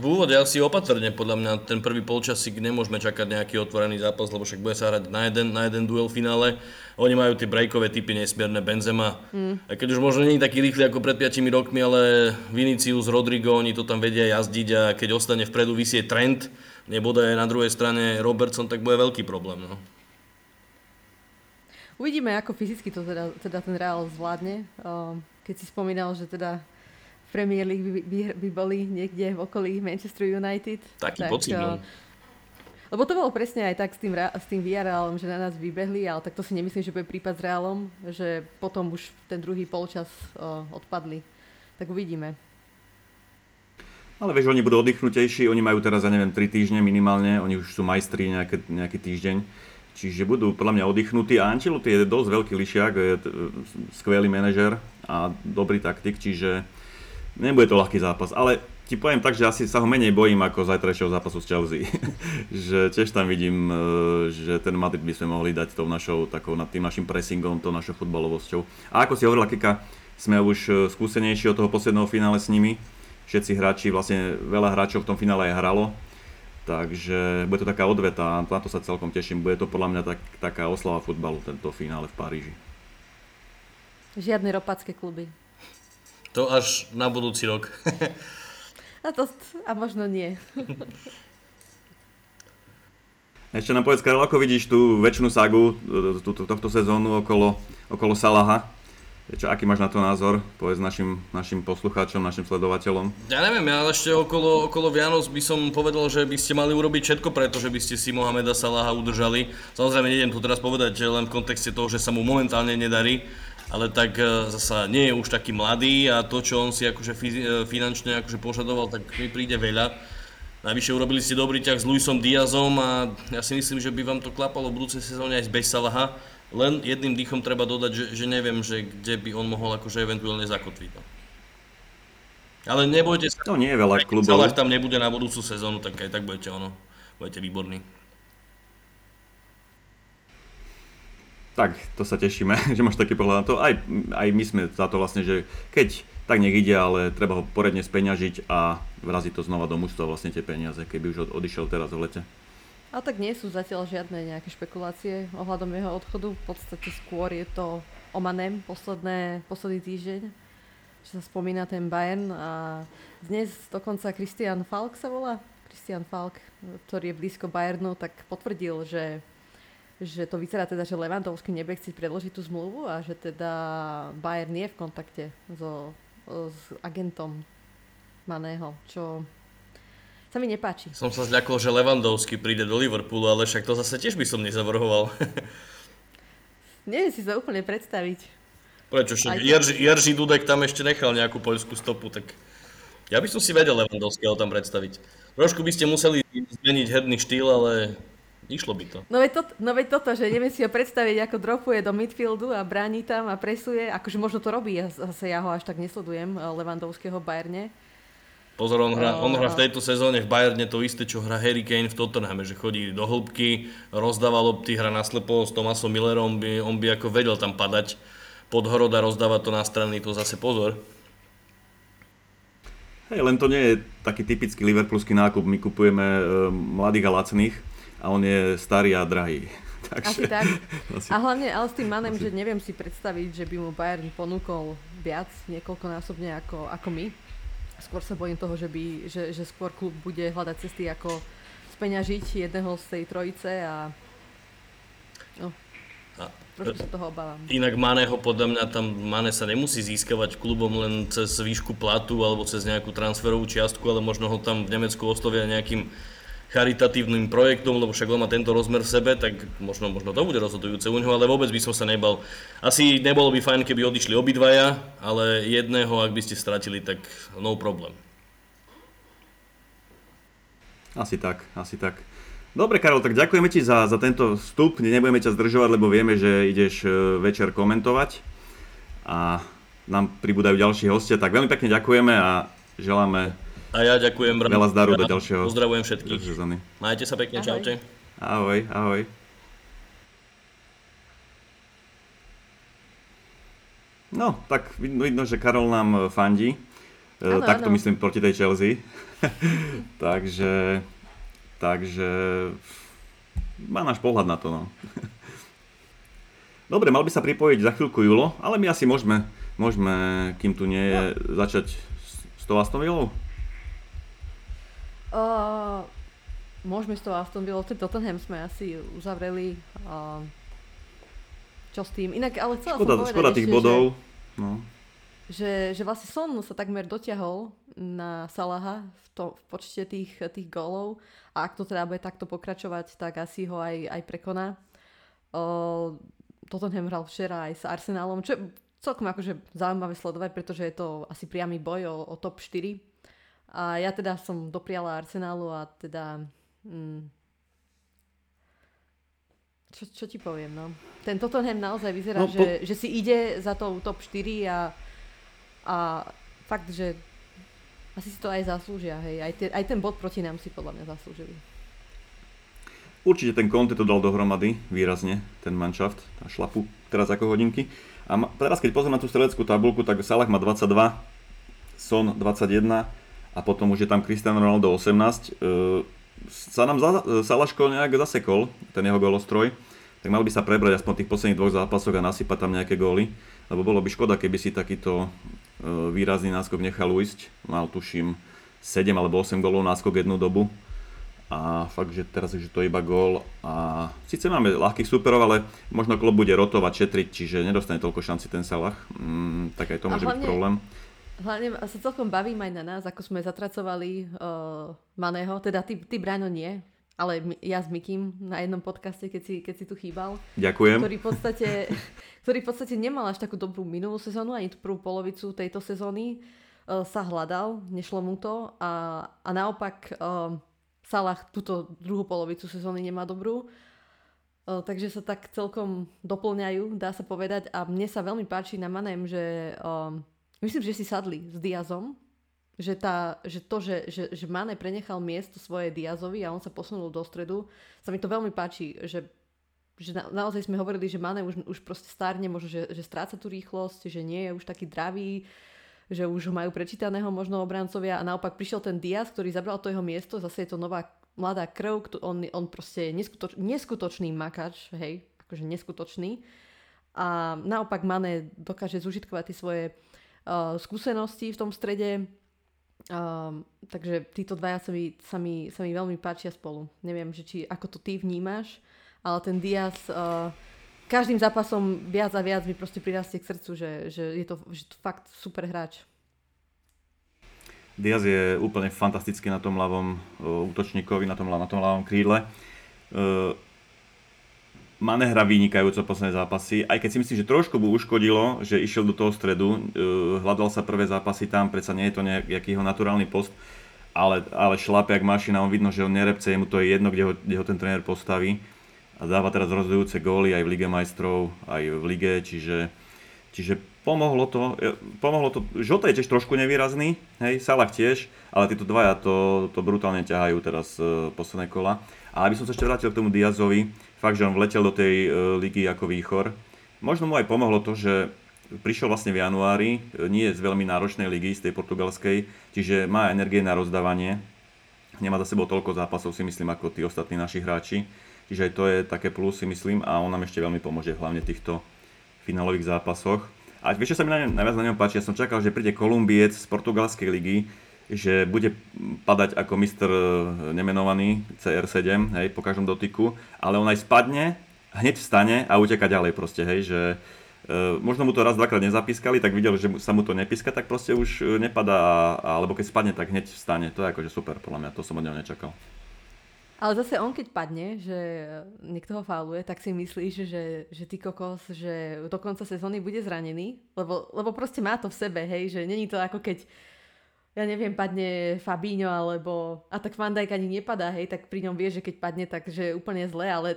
v úvode asi opatrne, podľa mňa ten prvý polčasík nemôžeme čakať nejaký otvorený zápas, lebo však bude sa hrať na jeden duel v finále. Oni majú tie breakové typy nesmierne, Benzema. A keď už možno nie je taký rýchly ako pred 5 rokmi, ale Vinicius, Rodrigo, oni to tam vedia jazdiť a keď ostane vpredu visieť Trent, nebodaj na druhej strane Robertson, tak bude veľký problém, no. Uvidíme, ako fyzicky to teda ten Real zvládne. Keď si spomínal, že teda Premier League by boli niekde v okolí Manchester United. Taký pocit. Lebo to bolo presne aj tak s tým Villarrealom, že na nás vybehli, ale tak to si nemyslím, že bude prípad s Realom, že potom už ten druhý polčas odpadli. Tak uvidíme. Ale vieš, oni budú oddychnutejší, oni majú teraz, ja neviem, 3 týždne minimálne, oni už sú majstri nejaký týždeň. Čiže budú podľa mňa oddychnutí a Ancelotti je dosť veľký lišiak, je skvelý manažer a dobrý taktik, čiže nebude to ľahký zápas, ale ti poviem tak, že asi sa ho menej bojím ako zajtrajšieho zápasu s Chelsea. Že tiež tam vidím, že ten Madrid by sme mohli dať tou našou, takou, nad tým našim pressingom, tou našou futbalovosťou. A ako si hovorila Kika, sme už skúsenejší od toho posledného finále s nimi. Všetci hráči, vlastne veľa hráčov v tom finále aj hralo. Takže bude to taká odveta a na to sa celkom teším. Bude to podľa mňa taká oslava futbalu, tento finále v Paríži. Žiadne ropácké kluby. To až na budúci rok. A možno nie. Ešte nám povedz, Karol, ako vidíš tú väčšinu sagu tohto sezónu okolo Salaha? Aký máš na to názor? Povedz našim poslucháčom, našim sledovateľom. Ja neviem, ja ešte okolo Vianoc by som povedal, že by ste mali urobiť všetko preto, že by ste si Mohameda Salaha udržali. Samozrejme, nejdem tu teraz povedať, že len v kontexte toho, že sa mu momentálne nedarí. Ale tak zasa nie je už taký mladý a to, čo on si akože finančne akože požadoval, tak mi príde veľa. Najvyššie urobili ste dobrý ťah s Luisom Díazom a ja si myslím, že by vám to klapalo v budúcej sezóne aj bez Salaha. Len jedným dýchom treba dodať, že neviem, že kde by on mohol akože eventuálne zakotviť. Ale nebojte sa, to nie je veľa klubov. Salah tam nebude na budúcu sezónu, tak aj tak budete výborní. Tak, to sa tešíme, že máš taký pohľad na to. Aj my sme za to vlastne, že keď tak nech ide, ale treba ho poriadne speňažiť a vraziť to znova do mužstva vlastne tie peniaze, keby už odišiel teraz v lete. Ale tak nie sú zatiaľ žiadne nejaké špekulácie ohľadom jeho odchodu. V podstate skôr je to o Manem posledný týždeň, čo sa spomína ten Bayern. A dnes dokonca Christian Falk sa volá. Christian Falk, ktorý je blízko Bayernu, tak potvrdil, že to vyzerá teda, že Lewandowski nebude chcieť predložiť tú zmluvu a že teda Bayern nie je v kontakte s agentom Maného, čo sa mi nepáči. Som sa zľakol, že Lewandowski príde do Liverpoolu, ale však to zase tiež by som nezavrhoval. Neviem si to úplne predstaviť. Prečo? Jerzy Dudek tam ešte nechal nejakú poľskú stopu, tak ja by som si vedel Lewandowského tam predstaviť. Trošku by ste museli zmeniť herný štýl, ale išlo by to. No veď toto, že neviem si ho predstaviť, ako dropuje do midfieldu a bráni tam a presuje. Akože možno to robí, ja ho až tak nesledujem, Lewandowského v Bayerne. Pozor, on hrá v tejto sezóne v Bayerne to isté, čo hrá Harry Kane v Tottenhame, že chodí do hĺbky, rozdáva lopty, hra naslepo s Thomasom Millerom, on by ako vedel tam padať pod hrod a rozdáva to na strany, to zase pozor. Hej, len to nie je taký typický liverpoolský nákup, my kupujeme mladých a lacných. A on je starý a drahý. Takže, asi tak. A hlavne ale s tým Manem, že neviem si predstaviť, že by mu Bayern ponúkol viac niekoľkonásobne ako my. Skôr sa bojím toho, že skôr klub bude hľadať cesty, ako speňažiť jedného z tej trojice a no. Trošku sa toho obávam. Inak Maného podľa mňa tam Mané sa nemusí získavať klubom len cez výšku platu alebo cez nejakú transferovú čiastku, ale možno ho tam v Nemecku oslovia nejakým charitatívnym projektom, lebo však on má tento rozmer v sebe, tak možno to bude rozhodujúce u neho, ale vôbec by som sa nebal. Asi nebolo by fajn, keby odišli obidvaja, ale jedného, ak by ste stratili, tak no problém. Asi tak. Dobre, Karol, tak ďakujeme ti za tento vstup. Nebudeme ťa zdržovať, lebo vieme, že ideš večer komentovať a nám pribúdajú ďalší hostia. Tak veľmi pekne ďakujeme a želáme veľa zdaru do ďalšieho. Pozdravujem všetkých. Majte sa pekne, čaute. Ahoj. No, tak vidno, že Karol nám fandí. Takto myslím proti tej Chelsea. Takže má náš pohľad na to, no. Dobre, mal by sa pripojiť za chvíľku Julo, ale my asi môžeme, kým tu nie je, začať s tou Aston Villou? Môžeme s tou Aston Villou, ten Tottenham sme asi uzavreli. Čo s tým? Inak, ale chcela som povedať škoda tých bodov. Že vlastne Son sa takmer dotiahol na Salaha v počte tých gólov a ak to teda bude takto pokračovať, tak asi ho aj prekoná. Tottenham hral včera aj s Arsenalom, čo je celkom akože zaujímavé sledovať, pretože je to asi priamy boj o top 4. A ja teda som dopriala Arsenalu a teda... Čo ti poviem, no? Ten Tottenham naozaj vyzerá, že si ide za tou top 4 a fakt, že asi si to aj zaslúžia, hej. Aj ten bod proti nám si podľa mňa zaslúžili. Určite ten Conte to dal dohromady výrazne, ten manšaft a šlapu teraz ako hodinky. A teraz keď pozriem na tú streleckú tabuľku, tak Salah má 22, Son 21 a potom už je tam Cristiano Ronaldo 18. Salaško nejak zasekol, ten jeho golostroj, tak mal by sa prebrať aspoň tých posledných dvoch zápasoch a nasypať tam nejaké góly, lebo bolo by škoda, keby si takýto výrazný náskok nechal ujsť. Mal tuším 7 alebo 8 gólov náskok jednu dobu a fakt, že teraz už je to iba gól a síce máme ľahkých súperov, ale možno klub bude rotovať, šetriť, čiže nedostane toľko šanci ten Salah, tak aj to môže byť problém. Hlavne sa celkom bavím aj na nás, ako sme zatracovali Maného, teda ty Braňo nie, ale ja s Mikým na jednom podcaste, keď si tu chýbal. Ďakujem. Ktorý v podstate nemal až takú dobrú minulú sezónu, ani tú prvú polovicu tejto sezóny sa hľadal, nešlo mu to a naopak Salah túto druhú polovicu sezóny nemá dobrú. Takže sa tak celkom doplňajú, dá sa povedať, a mne sa veľmi páči na Maném, že... Myslím, že si sadli s Diazom, že Mané prenechal miesto svoje Diazovi a on sa posunul do stredu. Sa mi to veľmi páči, že naozaj sme hovorili, že Mané už proste stárne, možno, že stráca tú rýchlosť, že nie je už taký dravý, že už ho majú prečítaného možno obrancovia a naopak prišiel ten Diaz, ktorý zabral to jeho miesto, zase je to nová mladá krv, on proste je neskutočný makač, hej, akože neskutočný. A naopak Mané dokáže zužitkovať tie svoje skúsenosti v tom strede, takže títo dvaja sa mi veľmi páčia spolu. Neviem, že či ako to ty vnímaš, ale ten Diaz každým zápasom viac a viac mi proste prirastie k srdcu, že je to fakt super hráč. Diaz je úplne fantastický na tom ľavom útočníkovi, na tom ľavom krídle. Mané hra vynikajúco posledné zápasy, aj keď si myslím, že trošku mu uškodilo, že išiel do toho stredu, hľadal sa prvé zápasy tam, predsa nie je to nejaký jeho naturálny post, ale šlape jak mašina, on vidno, že on nerepce, jemu to je jedno, kde ho ten tréner postaví a dáva teraz rozhodujúce góly aj v Lige majstrov, aj v lige, čiže pomohlo to. Jota je tiež trošku nevýrazný, hej, Salah tiež, ale títo dvaja to brutálne ťahajú teraz posledné kola. A aby som sa ešte vrátil k tomu Diazovi, fakt, že on vletel do tej ligy ako výchor. Možno mu aj pomohlo to, že prišiel vlastne v januári, nie je z veľmi náročnej ligy, z tej portugalskej, čiže má energie na rozdávanie. Nemá za sebou toľko zápasov, si myslím, ako tí ostatní naši hráči. Čiže aj to je také plusy, myslím, a on nám ešte veľmi pomôže, hlavne v týchto finálových zápasoch. A vieš, čo sa mi najviac na ňom páči? Ja som čakal, že príde Kolumbiec z portugalskej ligy, že bude padať ako mister nemenovaný CR7, hej, po každom dotyku, ale on aj spadne, hneď vstane a uteká ďalej proste, hej, že možno mu to raz, dvakrát nezapískali, tak videl, že sa mu to nepíska, tak proste už nepadá, alebo keď spadne, tak hneď vstane. To je akože super, podľa mňa, to som od neho nečakal. Ale zase on, keď padne, že niekto ho fauluje, tak si myslíš, že ty kokos, že do konca sezóny bude zranený, lebo proste má to v sebe, hej, že není to ako keď, ja neviem, padne Fabinho, alebo, a tak Van Dijk ani nepadá, hej, tak pri ňom vie, že keď padne, takže úplne zle, ale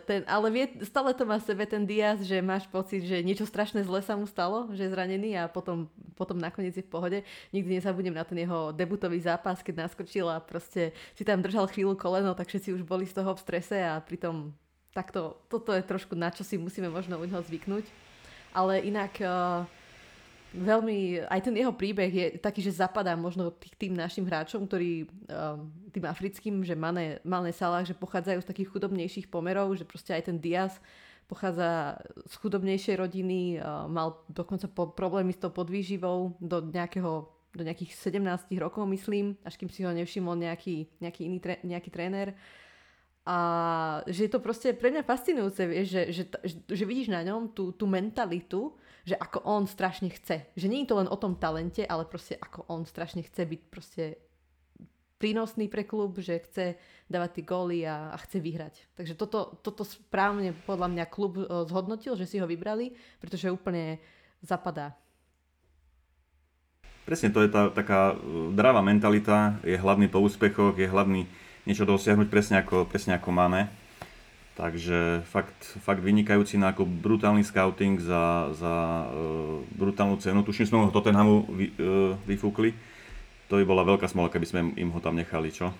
vie, stále to má v sebe ten Díaz, že máš pocit, že niečo strašné zle sa mu stalo, že je zranený a potom nakoniec je v pohode. Nikdy nezabudnem na ten jeho debutový zápas, keď naskočil a proste si tam držal chvíľu koleno, tak všetci už boli z toho v strese a pritom takto, toto je trošku, na čo si musíme možno u neho zvyknúť. Ale inak... Veľmi, aj ten jeho príbeh je taký, že zapadá možno tým našim hráčom, ktorí, tým africkým, že Mané Salah, že pochádzajú z takých chudobnejších pomerov, že proste aj ten Diaz pochádza z chudobnejšej rodiny, mal dokonca problémy s tou podvýživou do nejakých 17 rokov, myslím, až kým si ho nevšimol nejaký tréner. A že je to proste pre mňa fascinujúce, vieš, že vidíš na ňom tú mentalitu, že ako on strašne chce. Že nie je to len o tom talente, ale proste ako on strašne chce byť proste prínosný pre klub, že chce dávať tie góly a chce vyhrať. Takže toto správne podľa mňa klub zhodnotil, že si ho vybrali, pretože úplne zapadá. Presne, to je tá taká dravá mentalita, je hladný po úspechoch, je hladný niečo dosiahnuť, presne ako máme. Takže fakt vynikajúci nákup, brutálny scouting za brutálnu cenu. Tuším, sme ho Tottenhamu vyfúkli. To by bola veľká smola, keby sme im ho tam nechali, čo?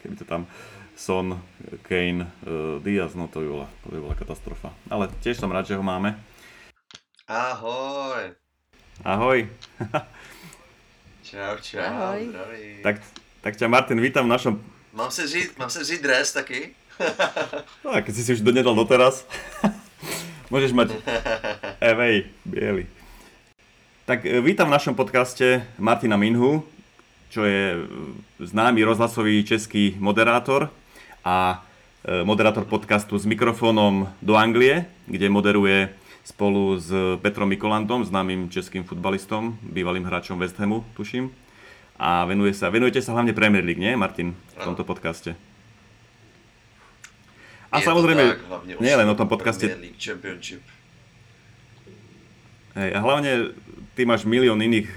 Keby to tam Son, Kane, Diaz, no to by bola katastrofa. Ale tiež som rád, že ho máme. Ahoj! Ahoj! Čau, ahoj. Zdraví. Tak ťa, Martin, vítam v našom... Mám si vzít dres taky? No, keď si už donedal doteraz, môžeš mať evej, biely. Tak vítam v našom podcaste Martina Minhu, čo je známy rozhlasový český moderátor a moderátor podcastu s mikrofónom do Anglie, kde moderuje spolu s Petrom Mikolandom, známym českým futbalistom, bývalým hráčom West Hamu, tuším. A venujete sa hlavne Premier League, nie, Martin, v tomto podcaste? A je samozrejme, tak, nie len o tom podcaste. League, hej, a hlavne ty máš milión iných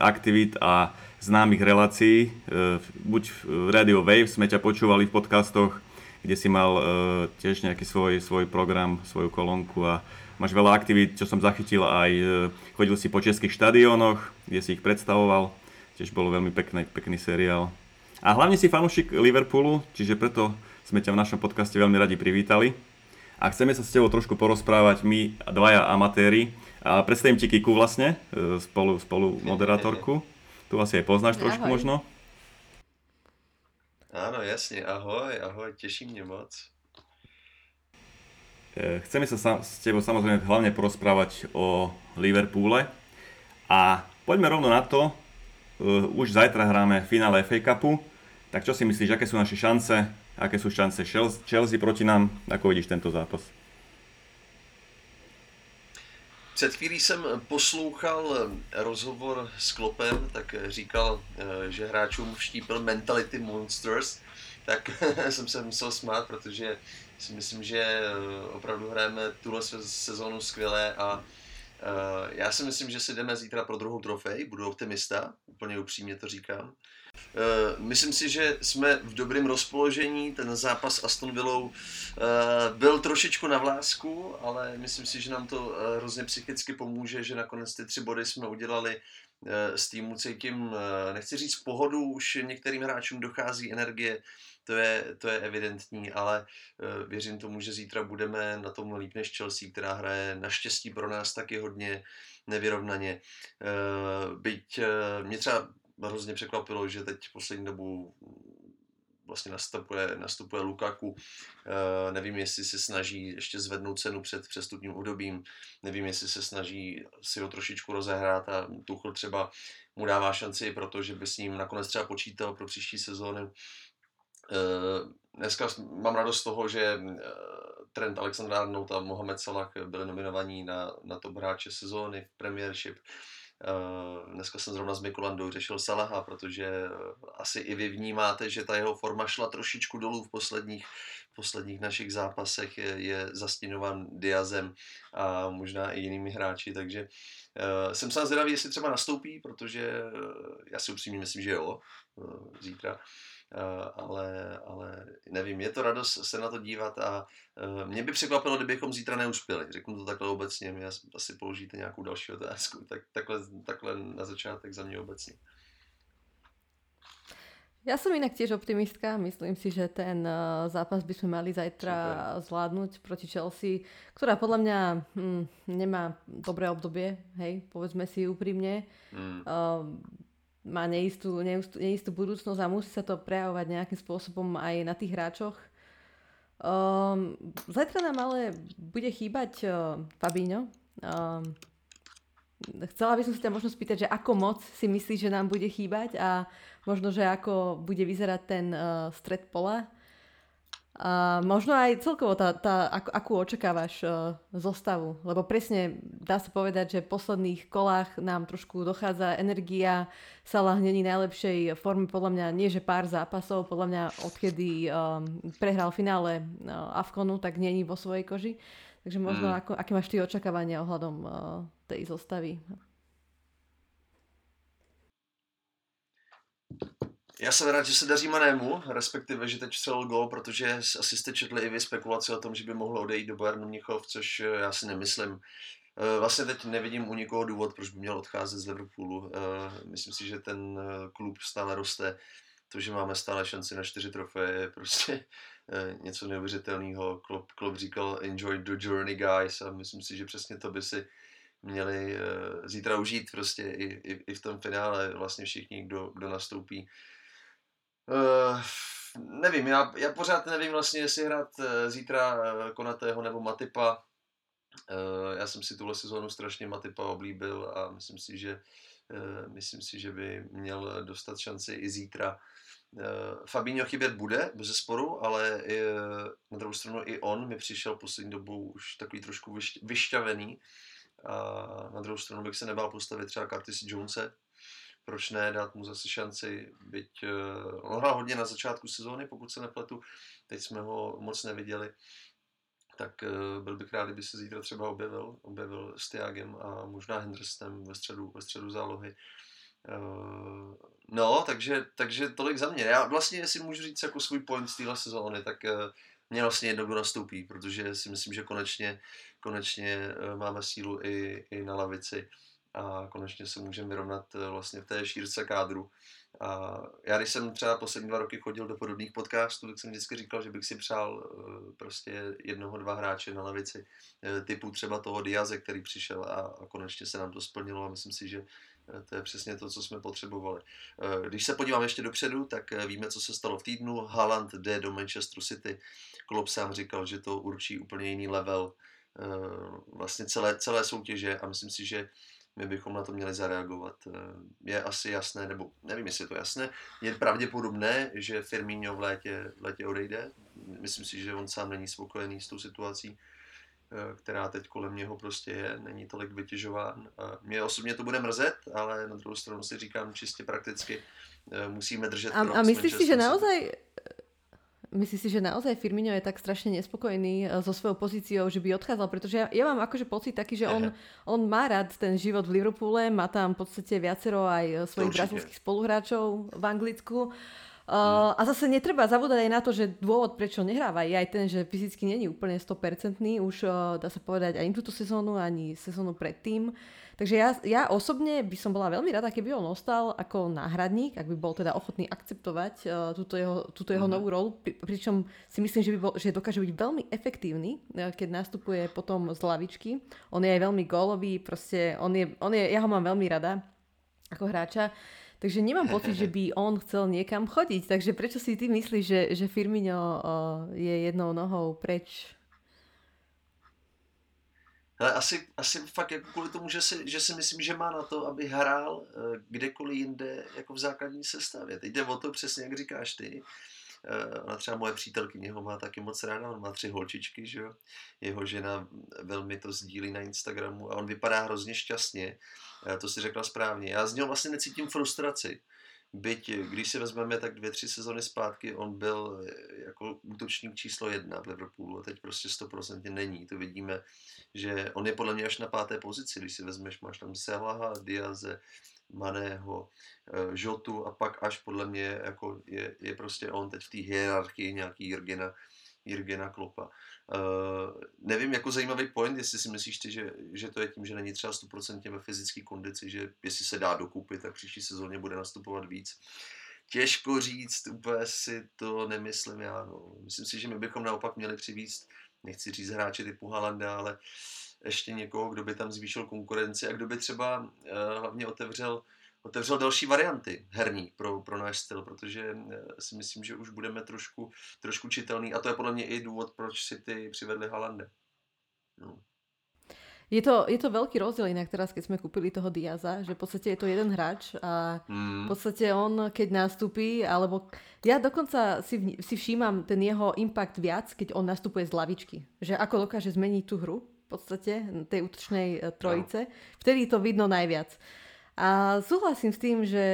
aktivít a známych relácií. Buď v Radio Wave sme ťa počúvali v podcastoch, kde si mal tiež nejaký svoj program, svoju kolónku a máš veľa aktivít, čo som zachytil aj. Chodil si po českých štadiónoch, kde si ich predstavoval. Tiež bolo veľmi pekný seriál. A hlavne si fanúšik Liverpoolu, čiže preto sme ťa v našom podcaste veľmi radi privítali. A chceme sa s tebou trošku porozprávať my, dvaja amatéri. A predstavím ti Kiku vlastne, spolu moderátorku. Tu asi aj poznáš trošku ahoj. Možno. Áno, jasne. Ahoj, teší mne moc. Chceme sa s tebou samozrejme hlavne porozprávať o Liverpoole. A poďme rovno na to. Už zajtra hráme finále FA Cupu, tak čo si myslíš, aké sú naše šance? Aké sú šance Chelsea proti nám? Ako vidíš tento zápas? Před chvílí jsem poslouchal rozhovor s Kloppem, tak říkal, že hráčům vštípil mentality monsters, tak jsem se musel smát, protože si myslím, že opravdu hrajeme tuhle sezónu skvěle a já si myslím, že si jdeme zítra pro druhou trofej, budu optimista, úplně upřímně to říkám. Myslím si, že jsme v dobrém rozpoložení, ten zápas s Aston Villou byl trošičku na vlásku, ale myslím si, že nám to hrozně psychicky pomůže, že nakonec ty 3 body jsme udělali s týmu, cítím, nechci říct pohodu, už některým hráčům dochází energie, to je evidentní, ale věřím tomu, že zítra budeme na tom líp než Chelsea, která hraje naštěstí pro nás taky hodně nevyrovnaně. Byť mě třeba hrozně překvapilo, že teď poslední dobu vlastně nastupuje Lukaku. Nevím, jestli se snaží ještě zvednout cenu před přestupním obdobím, nevím, jestli se snaží si ho trošičku rozehrát a Tuchel třeba mu dává šanci, protože by s ním nakonec třeba počítal pro příští sezónu. Dneska mám radost z toho, že Trent Alexander-Arnold a Mohamed Salah byli nominovaní na top hráče sezóny v Premiership. Dneska jsem zrovna s Mikulandou řešil Salaha, protože asi i vy vnímáte, že ta jeho forma šla trošičku dolů v posledních našich zápasech, je zastínován Diazem a možná i jinými hráči, takže jsem sám zvědavý, jestli třeba nastoupí, protože já si upřímně myslím, že jo, zítra. Ale nevím, je to radost se na to dívat a mě by překvapilo, kdybychom zítra neuspěli. Řeknu to takhle obecně, mě asi položíte nějakou další otázku. Takhle na začátek za mě obecně. Ja som inak tiež optimistka, myslím si, že ten zápas by sme mali zajtra zvládnuť proti Chelsea, ktorá podľa mňa nemá dobré obdobie, hej, povedzme si úprimne. Má neistú budúcnosť a musí sa to prejavovať nejakým spôsobom aj na tých hráčoch. Zajtra nám ale bude chýbať Fabinho. Chcela by som si ťa možno spýtať, že ako moc si myslíš, že nám bude chýbať a možno, že ako bude vyzerať ten stred pola. Možno aj celkovo akú očakávaš zostavu, lebo presne dá sa povedať, že v posledných kolách nám trošku dochádza energia, Salah není najlepšej formy, podľa mňa nie že pár zápasov, podľa mňa odkedy prehral v finále Afconu, tak není vo svojej koži, takže možno aké máš ty očakávania ohľadom tej zostavy? Já jsem rád, že se daří Manému, respektive, že teď vstřelil gól, protože asi jste četli i vy spekulace o tom, že by mohlo odejít do Bayernu Mnichov, což já si nemyslím. Vlastně teď nevidím u nikoho důvod, proč by měl odcházet z Liverpoolu. Myslím si, že ten klub stále roste. To, že máme stále šanci na 4 trofeje, je prostě něco neuvěřitelného. Klopp říkal enjoy the journey guys a myslím si, že přesně to by si měli zítra užít prostě i v tom finále vlastně všichni, kdo nastoupí. Nevím, já pořád nevím vlastně, jestli hrát zítra Konatého nebo Matipa. Já jsem si tuhle sezónu strašně Matipa oblíbil a myslím si, že by měl dostat šanci i zítra. Fabinho chybět bude, bezesporu, ale na druhou stranu i on mi přišel poslední dobou už takový trošku vyšťavený. A na druhou stranu bych se nebál postavit třeba Curtis Jonese. Proč ne, dát mu zase šanci, byť on hrál hodně na začátku sezóny, pokud se nepletu, teď jsme ho moc neviděli, tak byl bych rád, kdyby se zítra třeba objevil s Thiagem a možná Hendersonem ve středu zálohy. No, takže tolik za mě. Já vlastně, jestli můžu říct jako svůj point z téhle sezóny, tak mě vlastně jedno, kdo nastoupí, protože si myslím, že konečně máme sílu i na lavici. A konečně se můžeme vyrovnat vlastně v té šířce kádru. A já když jsem třeba poslední 2 roky chodil do podobných podcastů, tak jsem vždycky říkal, že bych si přál prostě 1-2 hráče na lavici, typu třeba toho Diaze, který přišel a konečně se nám to splnilo a myslím si, že to je přesně to, co jsme potřebovali. Když se podívám ještě dopředu, tak víme, co se stalo v týdnu. Haaland jde do Manchesteru City. Klopp sám říkal, že to určí úplně jiný level vlastně celé soutěže a myslím si, že my bychom na to měli zareagovat. Je asi jasné, nebo nevím, jestli je to jasné, je pravděpodobné, že Firmino v létě odejde. Myslím si, že on sám není spokojený s tou situací, která teď kolem něho prostě je, není tolik vytěžován. Mě osobně to bude mrzet, ale na druhou stranu si říkám čistě prakticky, musíme držet krok. A myslíš si, že naozaj Firmino je tak strašne nespokojný so svojou pozíciou, že by odchádzal? Pretože ja mám akože pocit taký, že on má rád ten život v Liverpoole, má tam v podstate viacero aj svojich brazilských spoluhráčov v Anglicku. A zase netreba zavodať aj na to, že dôvod, prečo nehráva, je aj ten, že fyzicky není úplne 100% už dá sa povedať ani túto sezónu, ani sezónu predtým. Takže ja osobne by som bola veľmi rada, keby on ostal ako náhradník, ak by bol teda ochotný akceptovať túto jeho novú rolu, pričom si myslím, že dokáže byť veľmi efektívny, keď nastupuje potom z lavičky. On je aj veľmi gólový, proste on je, ja ho mám veľmi rada ako hráča. Takže nemám pocit, že by on chcel niekam chodiť. Takže prečo si ty myslíš, že Firmino je jednou nohou preč? Ale asi fakt jako kvůli tomu, že si myslím, že má na to, aby hrál kdekoliv jinde jako v základní sestavě. Teď jde o to přesně, jak říkáš ty. Ona třeba moje přítelkyně ho má taky moc ráda, on má 3 holčičky, že jo. Jeho žena velmi to sdílí na Instagramu a on vypadá hrozně šťastně, to si řekla správně. Já z něho vlastně necítím frustraci. Byť, když si vezmeme tak 2-3 sezony zpátky, on byl jako útočník číslo 1 v Liverpoolu a teď prostě 100% není. To vidíme, že on je podle mě až na 5. pozici, když si vezmeš, máš tam Salaha, Diaze, Maného, Jotu a pak až podle mě jako je prostě on teď v té hierarchii nějaký Jürgena Kloppa. Nevím, jako zajímavý point, jestli si myslíš ty, že to je tím, že není třeba 100% ve fyzické kondici, že jestli se dá dokoupit, tak příští sezóně bude nastupovat víc. Těžko říct, úplně si to nemyslím já. No. Myslím si, že my bychom naopak měli přivízt, nechci říct hráče typu Haalanda, ale ještě někoho, kdo by tam zvýšil konkurenci a kdo by třeba hlavně otevřel další varianty herní pro náš styl, protože si myslím, že už budeme trošku čitelný a to je podle mě i důvod, proč si ty přivedli Haalanda. No. Je to veľký rozdiel inak teraz, keď sme kúpili toho Diaza, že v podstate je to jeden hráč a v podstate on, keď nastúpi, alebo ja dokonca si všímam ten jeho impact viac, keď on nastupuje z lavičky, že ako dokáže zmeniť tú hru v podstate tej útočnej trojice, vtedy to vidno najviac. A súhlasím s tým, že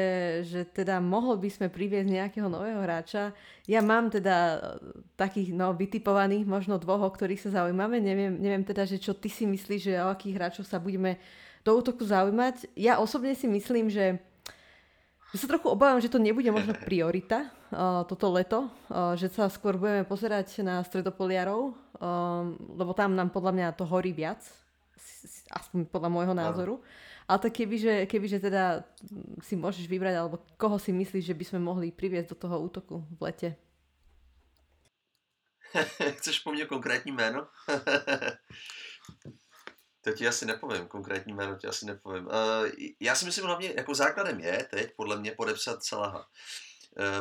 teda mohlo by sme priviesť nejakého nového hráča. Ja mám teda takých vytipovaných možno 2, o ktorých sa zaujímame. Neviem teda, že čo ty si myslíš, že o akých hráčov sa budeme do útoku zaujímať. Ja osobne si myslím, že sa trochu obávam, že to nebude možno priorita toto leto, že sa skôr budeme pozerať na stredopoliarov, lebo tam nám podľa mňa to horí viac, aspoň podľa môjho názoru. Ale tak kebyže teda si môžeš vybrať, alebo koho si myslíš, že by sme mohli priviesť do toho útoku v lete? Chceš po mne konkrétní jméno? To ti asi nepovím, konkrétní jméno ti asi nepovím. Já si myslím hlavně, jako základem je teď podle mě podepsat Salaha.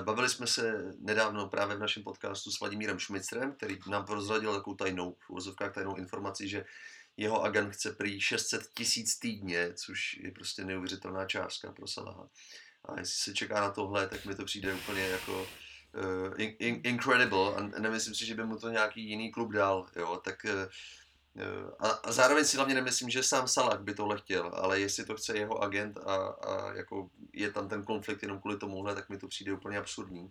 Bavili jsme se nedávno právě v našem podcastu s Vladimírem Šmicrem, který nám prozradil takovou tajnou informaci, že jeho agent chce prý 600 000 týdně, což je prostě neuvěřitelná částka pro Salaha. A jestli se čeká na tohle, tak mi to přijde úplně jako incredible. A nemyslím si, že by mu to nějaký jiný klub dal. Jo? Tak, a zároveň si hlavně nemyslím, že sám Salah by tohle chtěl, ale jestli to chce jeho agent a jako je tam ten konflikt jenom kvůli tomuhle, tak mi to přijde úplně absurdní.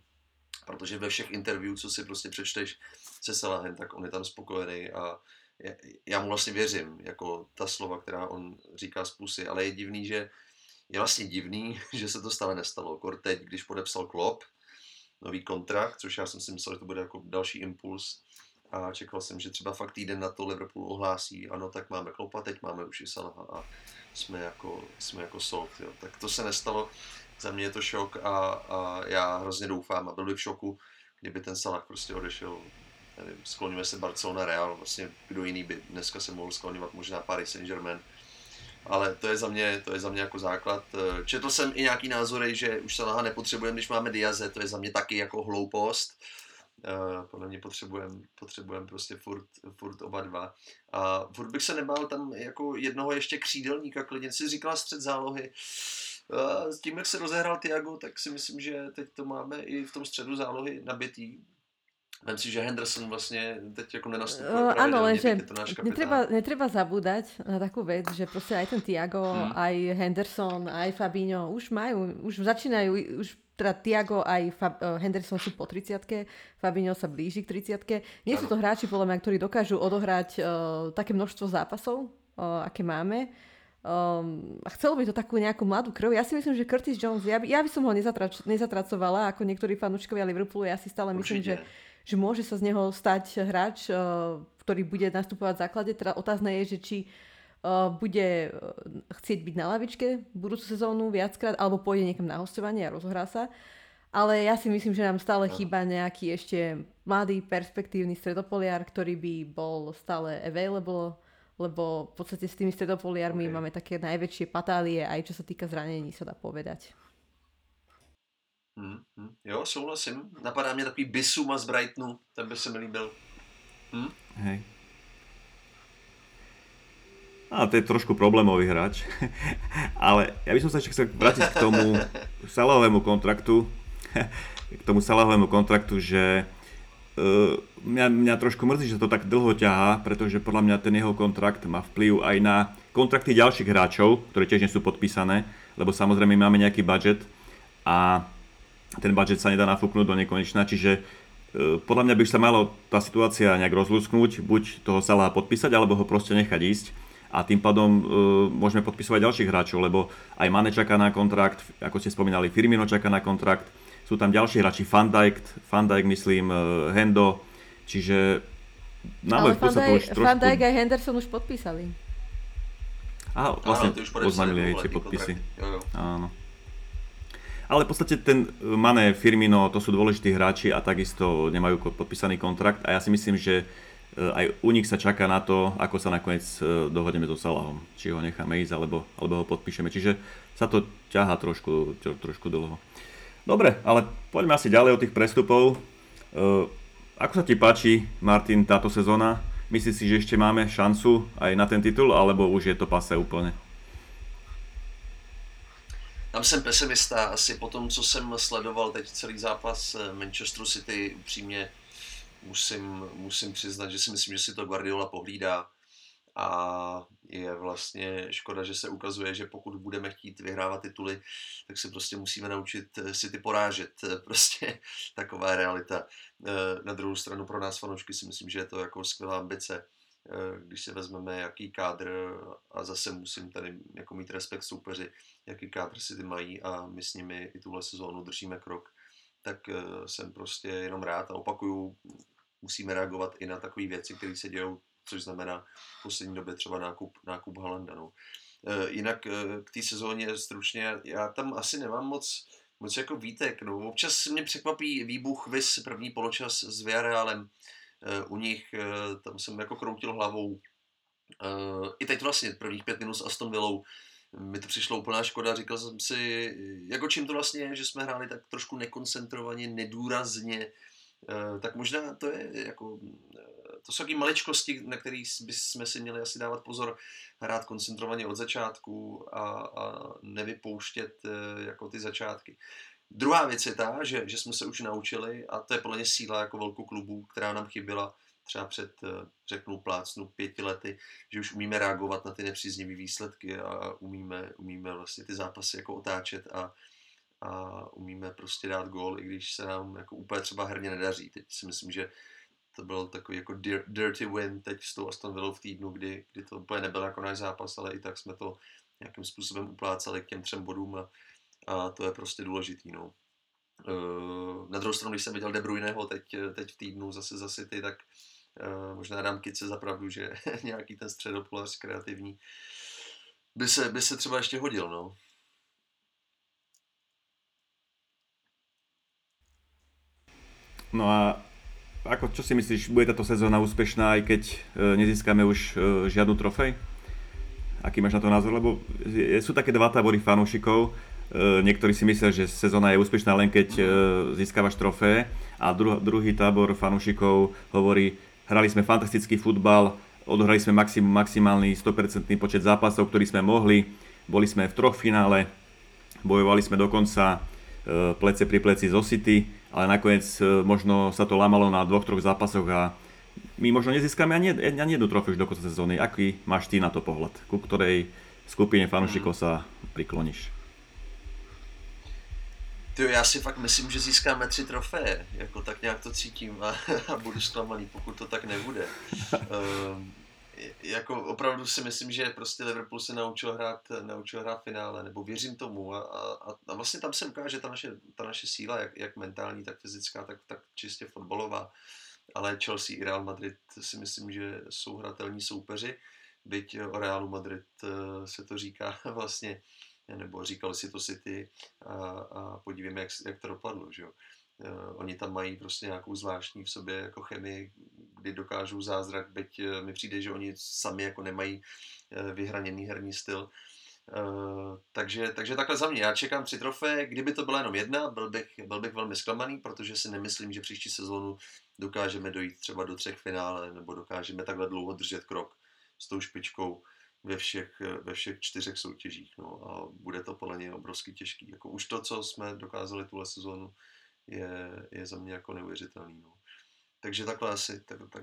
Protože ve všech interview, co si prostě přečteš se Salahem, tak on je tam spokojený a já mu vlastně věřím, jako ta slova, která on říká z pusy, ale je vlastně divný, že se to stále nestalo. Kor teď, když podepsal Klopp nový kontrakt, což já jsem si myslel, že to bude jako další impuls a čekal jsem, že třeba fakt týden na to Liverpool ohlásí, ano, tak máme Kloppa, teď máme už i Salaha a jsme jako sold, jo. Tak to se nestalo, za mě je to šok a já hrozně doufám a byl bych v šoku, kdyby ten Salah prostě odešel. Skloňuje se Barcelona, Real, vlastně kdo jiný by dneska se mohl skloňovat, možná Paris Saint-Germain. Ale to je za mě jako základ. Četl jsem i nějaký názory, že už Salaha nepotřebujeme, když máme Diaze, to je za mě taky jako hloupost. Podle mě potřebujeme prostě furt oba dva. A furt bych se nebál tam jako jednoho ještě křídelníka, klidně si říkala střed zálohy. S tím, jak se rozehrál Thiago, tak si myslím, že teď to máme i v tom středu zálohy nabitý. Viem si, že Henderson vlastne teď ako nenastupuje pravidelne. Áno, lenže netreba zabúdať na takú vec, že proste aj ten Thiago, aj Henderson, aj Fabinho už Thiago aj Henderson sú po 30-ke, Fabinho sa blíži k 30-ke. Nie sú to hráči, podľa mňa, ktorí dokážu odohrať také množstvo zápasov, aké máme. A chcelo by to takú nejakú mladú krv. Ja si myslím, že Curtis Jones, ja by som ho nezatracovala, ako niektorí fanúškovia Liverpoolu, ja si stále myslím, že môže sa z neho stať hráč, ktorý bude nastupovať v základe. Teda otázne je, že či bude chcieť byť na lavičke budúcu sezónu viackrát, alebo pôjde niekam na hostovanie a rozohrá sa. Ale ja si myslím, že nám stále chýba nejaký ešte mladý, perspektívny stredopoliar, ktorý by bol stále available, lebo v podstate s tými stredopoliarmi máme také najväčšie patálie, aj čo sa týka zranení, sa dá povedať. Jo, souhlasím. Napadá mě takový Bissouma z Brightonu, ten by se mi líbil. Hej. A to je trošku problémový hráč. Ale ja by som sa ešte chcel vrátiť k tomu Salahovému kontraktu. K tomu Salahovému kontraktu, že mňa trošku mrzí, že to tak dlho ťahá, pretože podľa mňa ten jeho kontrakt má vplyv aj na kontrakty ďalších hráčov, ktoré tiež nie sú podpísané, lebo samozrejme máme nejaký budžet a ten budžet sa nedá nafúknúť do nekonečna, čiže podľa mňa by sa malo tá situácia nejak rozlúsknúť, buď toho Salaha podpísať, alebo ho proste nechať ísť. A tým pádom môžeme podpisovať ďalších hráčov, lebo aj Mané čaká na kontrakt, ako ste spomínali, Firmino čaká na kontrakt, sú tam ďalší hráči, Van Dijk myslím, Hendo, čiže na môj vkus sa to už trošku... Van Dijk a Henderson už podpísali. Áno, vlastne oznámili aj tie podpisy. Áno. Ale v podstate ten Mané, Firmino, to sú dôležití hráči a takisto nemajú podpísaný kontrakt a ja si myslím, že aj u nich sa čaká na to, ako sa nakoniec dohodneme so Salahom. Či ho necháme ísť, alebo ho podpíšeme. Čiže sa to ťahá trošku dlho. Dobre, ale poďme asi ďalej od tých prestupov. Ako sa ti páči, Martin, táto sezóna? Myslíš si, že ešte máme šancu aj na ten titul, alebo už je to pasé úplne? Tam jsem pesimista. Asi po tom, co jsem sledoval teď celý zápas Manchesteru City, upřímně musím přiznat, že si myslím, že si to Guardiola pohlídá a je vlastně škoda, že se ukazuje, že pokud budeme chtít vyhrávat tituly, tak se prostě musíme naučit City porážet. Prostě taková realita. Na druhou stranu pro nás fanoušky si myslím, že je to jako skvělá ambice, když si vezmeme, jaký kádr, a zase musím tady jako mít respekt soupeři, jaký kádr City mají a my s nimi i tuhle sezónu držíme krok, tak jsem prostě jenom rád a opakuju, musíme reagovat i na takové věci, které se dějou, což znamená v poslední době třeba nákup Haalanda. No. Jinak k té sezóně stručně, já tam asi nemám moc jako výtek. No. Občas mě překvapí výbuch viz první poločas s Villarrealem. U nich tam jsem jako kroutil hlavou. I teď vlastně prvních 5 minut s Aston Villou. Mi to přišlo úplná škoda, říkal jsem si, jako čím to vlastně je, že jsme hráli tak trošku nekoncentrovaně, nedůrazně, tak možná to je jako, to jsou taky maličkosti, na které bychom si měli asi dávat pozor, hrát koncentrovaně od začátku a nevypouštět jako ty začátky. Druhá věc je ta, že jsme se už naučili, a to je podle mě síla jako velkou klubu, která nám chyběla třeba před, řeknu, plácnu 5 lety, že už umíme reagovat na ty nepříznivé výsledky a umíme vlastně ty zápasy jako otáčet a umíme prostě dát gól, i když se nám jako úplně třeba herně nedaří. Teď si myslím, že to byl takový jako dirty win teď s tou Aston Villou v týdnu, kdy to úplně nebyl jako náš zápas, ale i tak jsme to nějakým způsobem uplácali k těm 3 bodům a to je prostě důležitý, no. Na druhou stranu, když jsem viděl De Bruyneho teď v týdnu zase za City, tak možná dám Kice za pravdu, že nějaký ten středopolář kreativní by se třeba ještě hodil, no. No a ako, čo si myslíš, bude táto sezóna úspešná, aj keď nezískame už žiadnu trofej? Aký máš na to názor? Lebo sú také dva tábory fanúšikov. Niektorí si myslia, že sezóna je úspešná len keď získavaš trofé, a druhý tábor fanúšikov hovorí, hrali sme fantastický futbal, odohrali sme maximálny 100% počet zápasov, ktorý sme mohli, boli sme v 3 finále, bojovali sme dokonca plece pri pleci zo City, ale nakoniec možno sa to lámalo na 2-3 zápasoch a my možno nezískame ani jednu trofé už do konca sezóny. Aký máš ty na to pohľad? Ku ktorej skupine fanúšikov sa prikloníš? Tyjo, já si fakt myslím, že získáme 3 trofeje, jako tak nějak to cítím a budu zklamaný, pokud to tak nebude. Jako opravdu si myslím, že prostě Liverpool se naučil hrát finále, nebo věřím tomu a vlastně tam se ukáže ta naše síla, jak mentální, tak fyzická, tak čistě fotbalová, ale Chelsea i Real Madrid si myslím, že jsou hratelní soupeři, byť o Realu Madrid se to říká vlastně, nebo říkali si to City a podívejme, jak to dopadlo, že jo. Oni tam mají prostě nějakou zvláštní v sobě jako chemii, kdy dokážou zázrak, byť mi přijde, že oni sami jako nemají vyhraněný herní styl, Takže takhle za mě. Já čekám 3 trofeje, kdyby to byla jenom jedna, byl bych velmi zklamaný, protože si nemyslím, že příští sezónu dokážeme dojít třeba do 3 finále, nebo dokážeme takhle dlouho držet krok s tou špičkou ve všech 4 soutěžích. No, a bude to podle něj obrovsky těžký. Jako už to, co jsme dokázali tuhle sezónu, je za mě jako neuvěřitelný. No. Takže takhle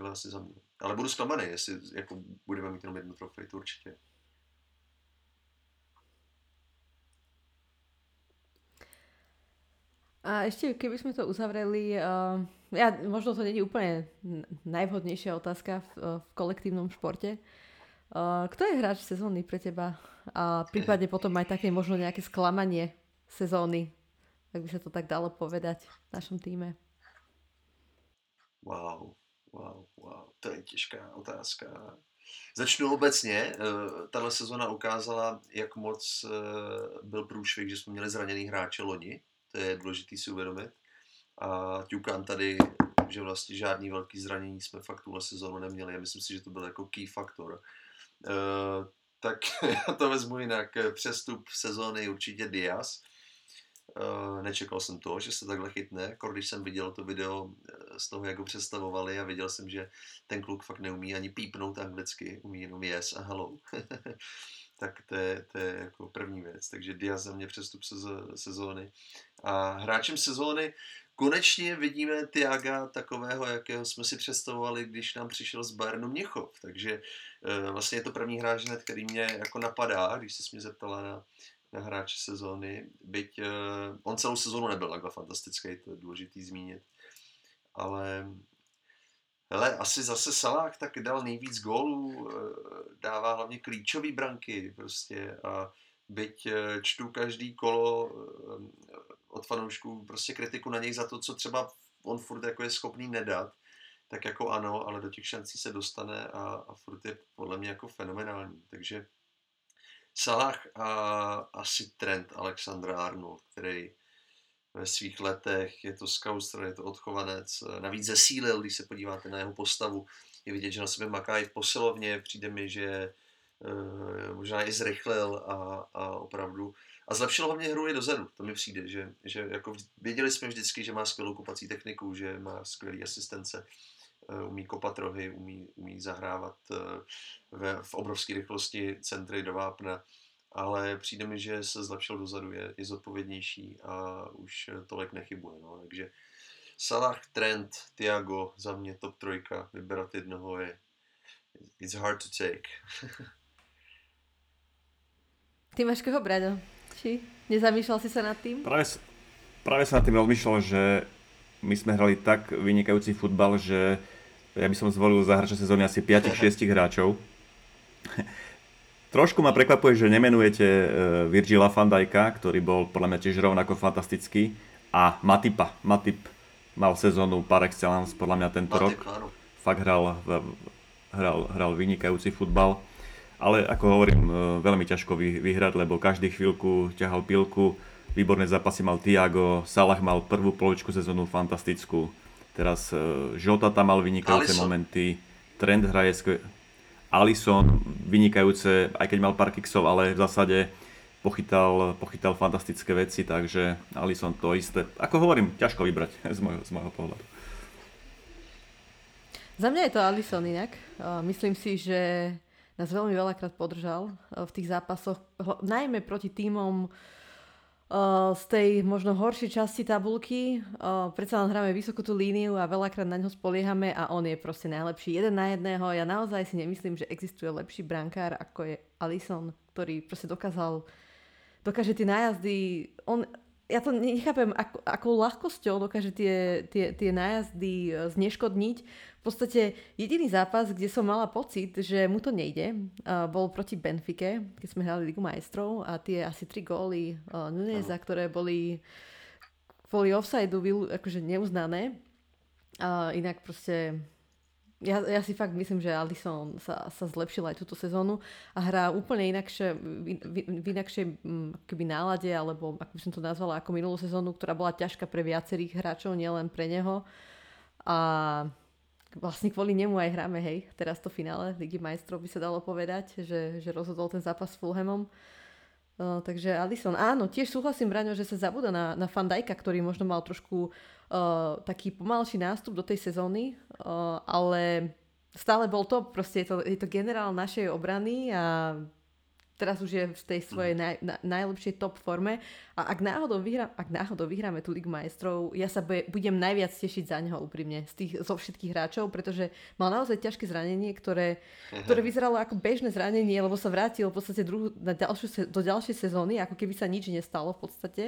asi za mě. Ale budu zklamaný, jestli jako budeme mít jenom jednu trofej, to určitě. A ešte, keby sme to uzavreli, možno to nie je úplne najvhodnejšia otázka v kolektívnom športe. Kto je hráč sezóny pre teba? A prípadne potom aj také možno nejaké sklamanie sezóny, ak by sa to tak dalo povedať v našom týme. Wow. To je těžká otázka. Začnu obecně. Tahle sezóna ukázala, jak moc byl průšvih, že jsme měli zraněný hráče loni. To je důležitý si uvědomit. A ťukám tady, že vlastně žádný velký zranění jsme fakt tuhle sezónu neměli. Já myslím si, že to byl jako key faktor. Tak já to vezmu jinak. Přestup sezóny určitě Díaz. Nečekal jsem to, že se takhle chytne. Když jsem viděl to video z toho, jak ho představovali, a viděl jsem, že ten kluk fakt neumí ani pípnout anglicky. Umí jenom yes a hello. Tak to je jako první věc. Takže Díaz za mě přestup sezóny. A hráčem sezóny konečně vidíme Thiaga takového, jakého jsme si představovali, když nám přišel z Bayernu Mnichov. Takže vlastně je to první hráč hned, který mě jako napadá, když se mě zeptala na hráče sezóny. Byť on celou sezónu nebyl takhle fantastický, to je důležitý zmínit. Ale asi zase Salah tak dal nejvíc gólů, dává hlavně klíčové branky prostě, a byť čtu každý kolo od fanoušků prostě kritiku na něj za to, co třeba on furt jako je schopný nedat, tak jako ano, ale do těch šancí se dostane a furt je podle mě jako fenomenální. Takže Salah a asi Trent Alexander-Arnold, který ve svých letech, je to skaustr, je to odchovanec, navíc zesílil, když se podíváte na jeho postavu, je vidět, že na sebe maká i v posilovně, přijde mi, že možná i zrychlil a opravdu, a zlepšil hlavně hru i dozadu, to mi přijde, že jako věděli jsme vždycky, že má skvělou kopací techniku, že má skvělý asistence, umí kopat rohy, umí zahrávat v obrovské rychlosti centry do vápna, ale přijde mi, že se zlepšil dozadu, je zodpovědnější a už tolik nechybuje. No. Takže Salah, Trent, Thiago, za mě top 3, vybrat jednoho je it's hard to take. Ty máš koho, Braďo? Či nezamýšľal si sa nad tým? Práve sa nad tým rozmýšľal, že my sme hrali tak vynikajúci futbal, že ja by som zvolil za hráča sezóny asi 5-6 hráčov. Trošku ma prekvapuje, že nemenujete Virgila van Dijka, ktorý bol podľa mňa tiež rovnako fantastický, a Matipa. Matip mal sezónu par excellence podľa mňa tento rok. Fakt hral vynikajúci futbal. Ale ako hovorím, veľmi ťažko vyhrať, lebo každý chvíľku ťahal pilku. Výborné zápasy mal Thiago, Salah mal prvú polovičku sezónu fantastickú. Teraz Jota tam mal vynikajúce momenty. Trend hraje Alisson vynikajúce, aj keď mal pár kiksov, ale v zásade pochytal fantastické veci, takže Alisson to isté. Ako hovorím, ťažko vybrať z môjho pohľadu. Za mňa je to Alisson inak. Myslím si, že nás veľmi veľakrát podržal v tých zápasoch, najmä proti tímom z tej možno horšej časti tabulky. Predsa len hráme vysokú tú líniu a veľakrát na ňo spoliehame a on je proste najlepší jeden na jedného. Ja naozaj si nemyslím, že existuje lepší brankár, ako je Alisson, ktorý proste dokáže tie nájazdy. Ja to nechápem, akou ľahkosťou dokáže tie nájazdy zneškodniť. V podstate jediný zápas, kde som mala pocit, že mu to nejde, bol proti Benfike, keď sme hrali Ligu majstrov, a tie asi 3 góly Nuneza, ktoré boli kvôli offside-u akože neuznané. Inak proste ja si fakt myslím, že Alisson sa zlepšil aj túto sezónu a hrá úplne inakšie, v inakšej keby nálade, alebo ako by som to nazvala, ako minulú sezónu, ktorá bola ťažká pre viacerých hráčov, nielen pre neho. A vlastne kvôli nemu aj hráme, hej, teraz to finále Ligy majstrov by sa dalo povedať, že rozhodol ten zápas s Fulhamom. Takže Alisson, áno, tiež súhlasím, Braňo, že sa zabúda na Van Dijka, ktorý možno mal trošku taký pomalší nástup do tej sezóny, ale stále bol to, proste je to generál našej obrany a teraz už je v tej svojej najlepšej top forme a ak náhodou vyhráme tú Ligu majstrov, ja sa budem najviac tešiť za neho úprimne zo všetkých hráčov, pretože mal naozaj ťažké zranenie, ktoré vyzeralo ako bežné zranenie, lebo sa vrátil v podstate do ďalšej sezóny, ako keby sa nič nestalo v podstate.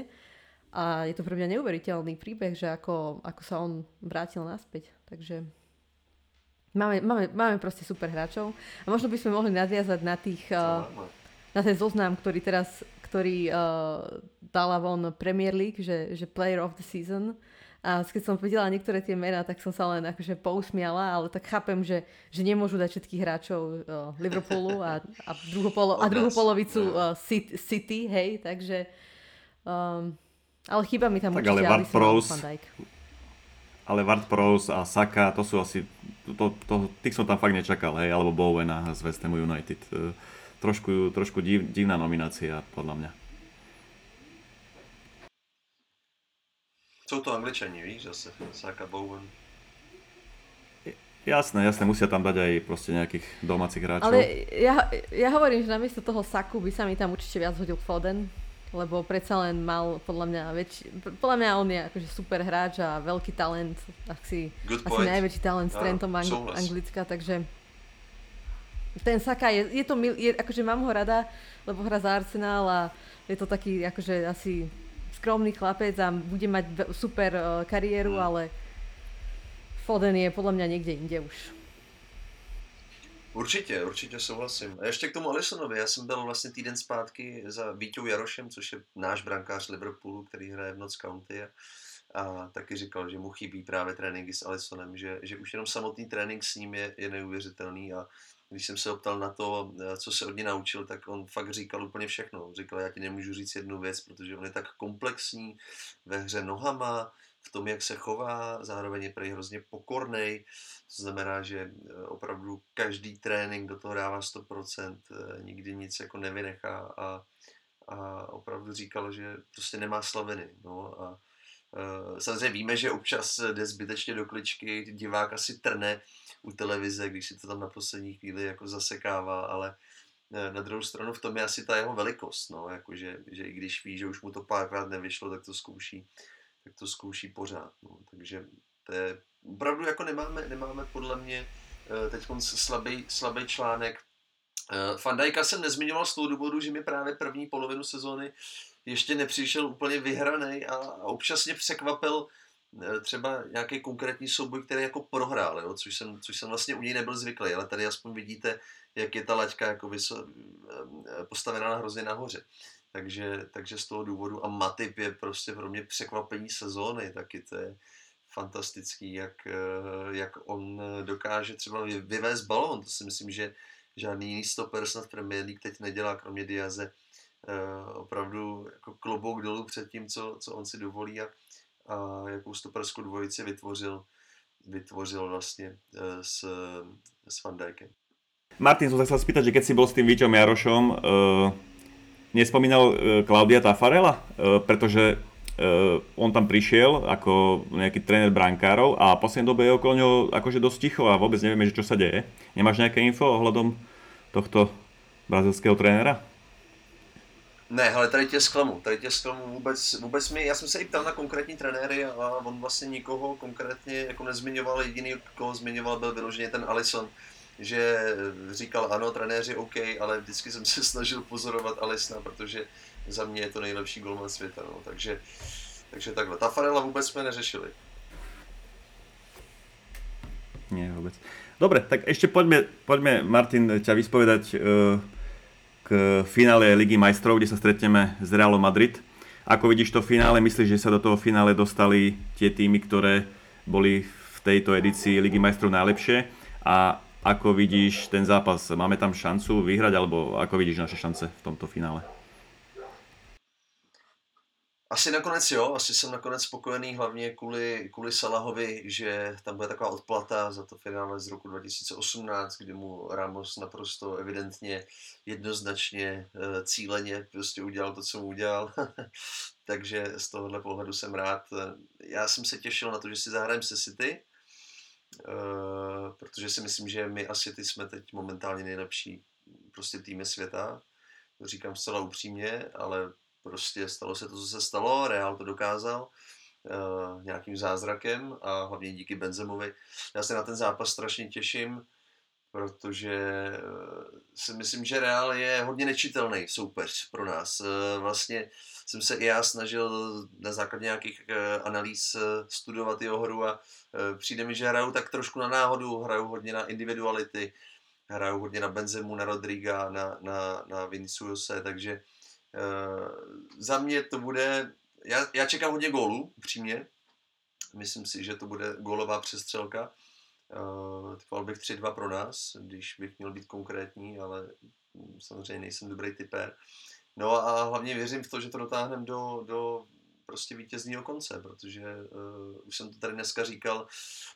A je to pre mňa neuveriteľný príbeh, že ako sa on vrátil naspäť. Takže máme proste super hráčov. A možno by sme mohli nadviazať na tých... Na ten zoznam, ktorý dala von Premier League, že Player of the Season. A keď som videla niektoré tie mená, tak som sa len akože pousmiala, ale tak chápem, že nemôžu dať všetkých hráčov Liverpoolu a druhú polovicu City, hej, takže... ale chýba mi tam určite Alisson, Van Dijk. Ale Ward Prowse a Saka, to sú asi... Tých som tam fakt nečakal, hej, alebo Bowena z West Hamu United. Trošku divná nominácia, podľa mňa. Sú to Angličani, víš, zase Saka, Bowen. Jasné, musia tam dať aj proste nejakých domácich hráčov. Ale ja hovorím, že namiesto toho Saku by sa mi tam určite viac hodil Foden, lebo predsa len mal, podľa mňa on je akože super hráč a veľký talent, asi najväčší talent s Trentom Anglická, takže... Ten Saka je akože mám ho rada, lebo hrá za Arsenal a je to taký akože asi skromný chlapec a bude mať super kariéru, ale Foden je podľa mňa niekde inde už. Určitě souhlasím. A ještě k tomu Alissonovi, já jsem byl vlastně týden zpátky za Víťou Jarošem, což je náš brankář Liverpoolu, který hraje v Notts County a taky říkal, že mu chybí právě tréninky s Alissonem, že už jenom samotný trénink s ním je neuvěřitelný a když jsem se optal na to, co se od něj naučil, tak on fakt říkal úplně všechno. Říkal, já ti nemůžu říct jednu věc, protože on je tak komplexní ve hře nohama, v tom, jak se chová, zároveň je prej hrozně pokornej, to znamená, že opravdu každý trénink do toho dává 100%, nikdy nic jako nevynechá a opravdu říkal, že prostě nemá slaviny. No a samozřejmě víme, že občas jde zbytečně do kličky, divák asi trne u televize, když si to tam na poslední chvíli jako zasekává, ale na druhou stranu v tom je asi ta jeho velikost, no, jakože, že i když ví, že už mu to párkrát nevyšlo, tak to zkouší pořád, no, takže to je, opravdu jako nemáme podle mě teď slabý článek. Van Dijka jsem nezmiňoval z toho důvodu, že mi právě první polovinu sezóny ještě nepřišel úplně vyhranej a občas mě překvapil třeba nějaký konkrétní souboj, který jako prohrál, jo? Což jsem vlastně u něj nebyl zvyklý, ale tady aspoň vidíte, jak je ta laťka jako postavená na hrozně nahoře. Takže z toho důvodu a Matip je prostě pro mě překvapení sezóny, taky to je fantastický, jak on dokáže třeba vyvést balón, to si myslím, že žádný jiný stoper snad Premier League teď nedělá, kromě Diaze, opravdu jako klobouk dolů před tím, co on si dovolí a jakou stoperskou dvojici vytvořil vlastně s Van Dijkem. Martin, som sa chcel spýtať, že keď si bol s tým Víťom Jarošom, nespomínal Klaudia Taffarela, pretože on tam prišiel ako nejaký tréner brankárov a v poslednej dobe je okolo ňoho akože dosť ticho a vôbec nevieme, že čo sa deje. Nemáš nejaké info ohľadom tohto brazilského trénera? Ne, hele, tady tě zklamu vůbec mi, já jsem se i ptal na konkrétní trenéry a on vlastně nikoho konkrétně jako nezmiňoval, jediný, koho zmiňoval, byl vyloženě ten Alisson, že říkal ano, trenéři OK, ale vždycky jsem se snažil pozorovat Alissona, protože za mě je to nejlepší golman světa, no, takže takhle. Taffarela vůbec jsme neřešili. Nie, vůbec. Dobre, tak ještě poďme Martin, ťa vyspovedať k finále Ligy majstrov, kde sa stretneme s Realom Madrid. Ako vidíš to finále, myslíš, že sa do toho finále dostali tie týmy, ktoré boli v tejto edícii Ligy majstrov najlepšie? A ako vidíš ten zápas? Máme tam šancu vyhrať, alebo ako vidíš naše šance v tomto finále? Asi nakonec jo, asi jsem nakonec spokojený, hlavně kvůli Salahovi, že tam bude taková odplata za to finále z roku 2018, kdy mu Ramos naprosto evidentně, jednoznačně, cíleně prostě udělal to, co mu udělal. Takže z tohohle pohledu jsem rád. Já jsem se těšil na to, že si zahrajeme se City, protože si myslím, že my a City jsme teď momentálně nejlepší prostě týmy světa. To říkám zcela upřímně, ale prostě stalo se to, co se stalo, Real to dokázal nějakým zázrakem a hlavně díky Benzemovi. Já se na ten zápas strašně těším, protože si myslím, že Real je hodně nečitelný soupeř pro nás. Vlastně jsem se i já snažil na základě nějakých analýz studovat jeho hru a přijde mi, že hrajou tak trošku na náhodu, hrajou hodně na individuality, hrajou hodně na Benzemu, na Rodriga, na Viniciuse, takže za mě to bude, já čekám hodně gólů, upřímně. Myslím si, že to bude gólová přestřelka. Typoval bych 3-2 pro nás, když bych měl být konkrétní, ale samozřejmě nejsem dobrý typér. No a hlavně věřím v to, že to dotáhneme do prostě vítězního konce, protože už jsem to tady dneska říkal,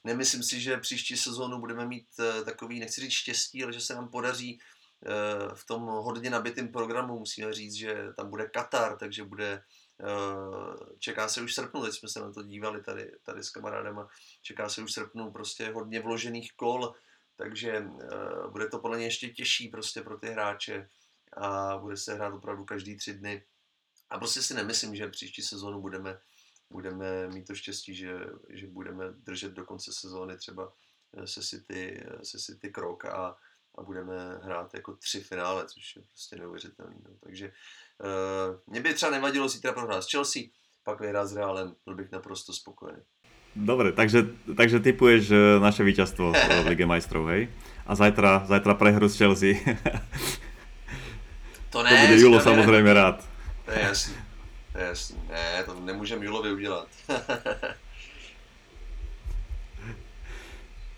nemyslím si, že příští sezónu budeme mít takový, nechci říct štěstí, ale že se nám podaří v tom hodně nabitým programu, musíme říct, že tam bude Katar, takže bude, čeká se už srpnu, teď jsme se na to dívali tady s kamarádama, čeká se už srpnu prostě hodně vložených kol, takže bude to podle mě ještě těžší prostě pro ty hráče a bude se hrát opravdu každý 3 dny. A prostě si nemyslím, že příští sezónu budeme mít to štěstí, že budeme držet do konce sezóny třeba se City krok a budeme hrát jako 3 finále, což je prostě neuvěřitelný. No. Takže mě by třeba nevadilo zítra prohrát s Chelsea, pak vyhrát s Realem, byl bych naprosto spokojený. Dobre, takže tipuješ naše víťazstvo v Lige majstrov, hej? A zajtra prehru s Chelsea. To ne. To bude Julo samozrejme rád. To je jasný, to je jasný. Ne, to nemůžem Julovi udělat.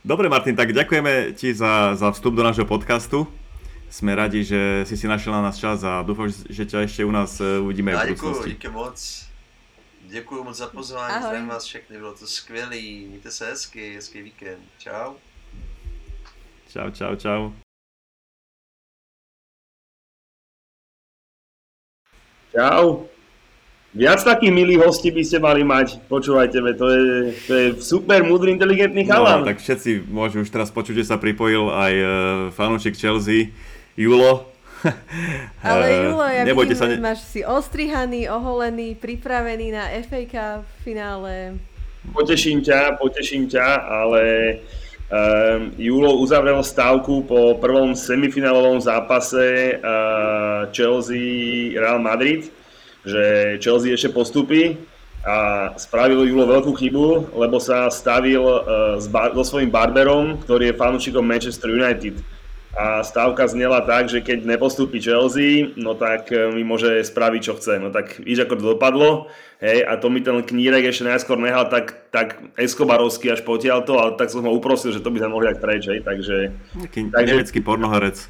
Dobre, Martin, tak ďakujeme ti za vstup do nášho podcastu. Sme radi, že si našiel na nás čas a dúfam, že ťa ešte u nás uvidíme v budúcnosti. Díky moc. Děkuji moc za pozvání. Ahoj. Zdravím vás všechny, bylo to skvělý. Mějte se hezky, hezký víkend. Čau. Čau. Čau. Viac takých milých hostí by ste mali mať. Počúvajte, to je super, múdry, inteligentný chalan. No, tak všetci môžu už teraz počuť, že sa pripojil aj fanúčik Chelsea, Julo. Ale Julo, ja vidím, že máš si ostrihaný, oholený, pripravený na FA Cup finále. Poteším ťa, ale Julo uzavrel stávku po prvom semifinálovom zápase Chelsea Real Madrid, že Chelsea ešte postupí a spravil Julo veľkú chybu, lebo sa stavil so svojím barberom, ktorý je fanúčikom Manchester United. A stávka znela tak, že keď nepostupí Chelsea, no tak mi môže spraviť, čo chce. No tak víš, ako to dopadlo, hej, a to mi ten knírek ešte najskôr nehal tak Escobarovský až potiaľ to, ale tak som ho uprosil, že to by sme mohli dať preč, hej, takže... Nemecký pornoherec.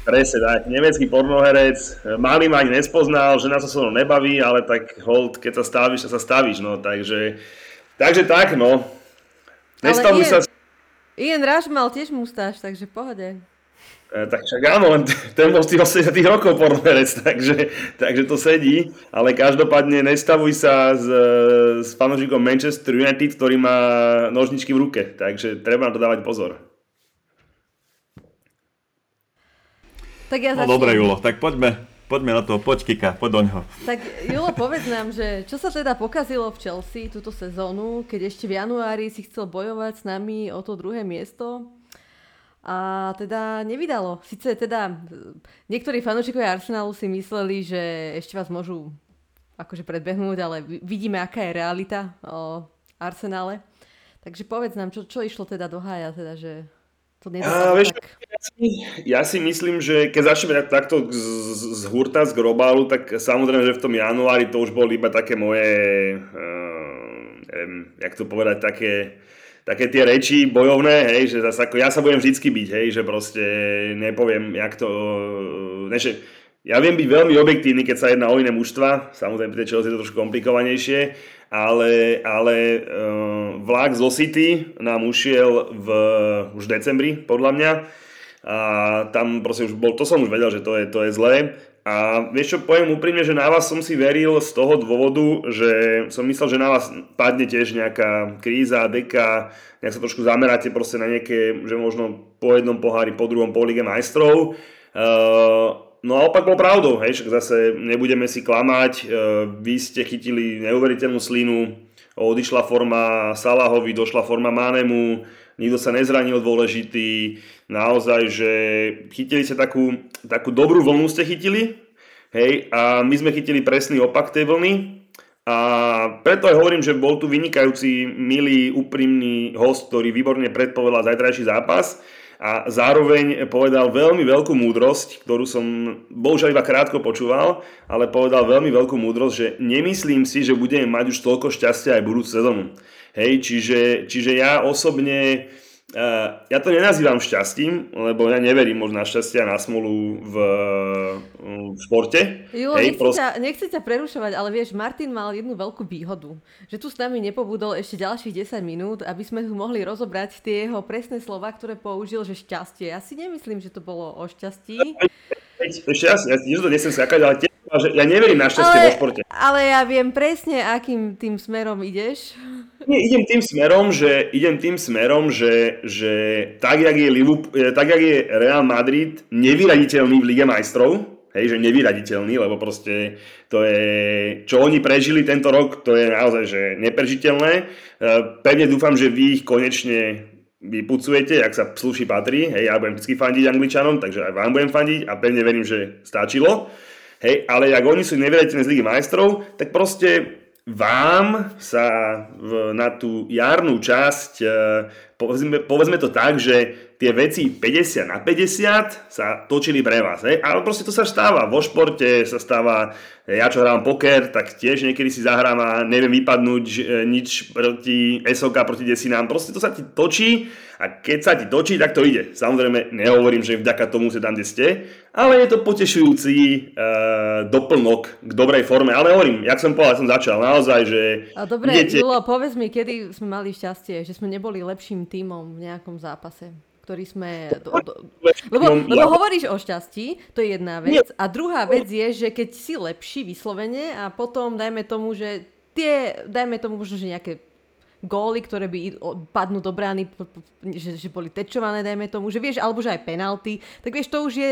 Presne tak, nemecký pornoherec, malý ma ani nespoznal, žena sa so mnou nebaví, ale tak hold, keď sa stavíš, tak sa stavíš, no, takže tak, no. Nestavuj sa... Ian Rush mal tiež mustáž, takže pohode. Tak však áno, len ten bol z tých 80 rokov pornoherec, takže to sedí, ale každopádne nestavuj sa s fanúšikom Manchester United, ktorý má nožničky v ruke, takže treba na to dávať pozor. Tak ja začnem. No dobre, Julo, tak poďme na to, poď Kika, poď doňho. Tak Julo, povedz nám, že čo sa teda pokazilo v Chelsea túto sezónu, keď ešte v januári si chcel bojovať s nami o to 2. miesto a teda nevydalo. Sice teda niektorí fanúšikovia Arsenalu si mysleli, že ešte vás môžu akože predbehnúť, ale vidíme, aká je realita o Arsenale. Takže povedz nám, čo išlo teda do hája, teda, že... Ja si myslím, že keď začneme takto z hurta, z globálu, tak samozrejme, že v tom januári to už boli iba také moje, neviem, jak to povedať, také tie reči bojovné, hej, že zase ako ja sa budem vždycky biť, hej, že proste nepoviem, jak to, ne, že Ja viem byť veľmi objektívny, keď sa jedná o iné mužstva. Samozrejme, pri Chelsea je to trošku komplikovanejšie, ale vlak zo City nám ušiel už v decembri, podľa mňa. A tam proste už bol, to som už vedel, že to je zlé. A vieš čo, poviem úprimne, že na vás som si veril z toho dôvodu, že som myslel, že na vás padne tiež nejaká kríza, deka, nejak sa trošku zameráte proste na nejaké, že možno po jednom pohári, po druhom, po Lige majstrov. No a opak bol pravdou, hej, však zase nebudeme si klamať, vy ste chytili neuveriteľnú slinu, odišla forma Salahovi, došla forma Manemu, nikto sa nezranil dôležitý, naozaj, že chytili ste takú dobrú vlnu ste chytili, hej, a my sme chytili presný opak tej vlny a preto aj hovorím, že bol tu vynikajúci, milý, úprimný host, ktorý výborne predpovedal zajtrajší zápas a zároveň povedal veľmi veľkú múdrosť, ktorú som bohužiaľ iba krátko počúval, ale povedal veľmi veľkú múdrosť, že nemyslím si, že budeme mať už toľko šťastia aj budúcu sezónu. Hej, čiže ja osobne, ja to nenazývam šťastím, lebo ja neverím možno na šťastie a na smolu v športe. Julo, hej, nechci ťa prerušovať, ale vieš, Martin mal jednu veľkú výhodu, že tu s nami nepobudol ešte ďalších 10 minút, aby sme tu mohli rozobrať tie jeho presné slova, ktoré použil, že šťastie. Ja si nemyslím, že to bolo o šťastí. Ja tiež to nesem skákať, ale ja neverím na šťastie vo športe. Ale ja viem presne, akým tým smerom ideš. Idem tým smerom, že tak, jak je Real Madrid nevyraditeľný v Lige majstrov, hej, že nevyraditeľný, lebo proste to je, čo oni prežili tento rok, to je naozaj, že neprežiteľné. Pevne dúfam, že vy ich konečne vypucujete, ak sa sluší patrí, hej, ja budem vždy fandiť Angličanom, takže aj vám budem fandiť a pevne verím, že stačilo. Hej, ale ak oni sú nevyraditeľní z Ligy majstrov, tak proste vám sa na tú jarnú časť, povedzme to tak, že tie veci 50-50 sa točili pre vás. Hej? Ale proste to sa stáva. Vo športe sa stáva, ja čo hrám poker, tak tiež niekedy si zahrám a neviem vypadnúť nič proti SOK, proti desinám. Proste to sa ti točí a keď sa ti točí, tak to ide. Samozrejme, nehovorím, že vďaka tomu sa tam, kde ste, ale je to potešujúci doplnok k dobrej forme. Ale hovorím, jak som povedal, som začal naozaj, že... A dobre, Julo, povedz mi, kedy sme mali šťastie, že sme neboli lepším tímom v nejakom zápase, ktorý sme... Lebo hovoríš o šťastí, to je jedna vec. A druhá vec je, že keď si lepší vyslovene a potom dajme tomu, že možno, že nejaké góly, ktoré by padnú do brány, že boli tečované, dajme tomu, že vieš, alebo že aj penalty, tak vieš, to už je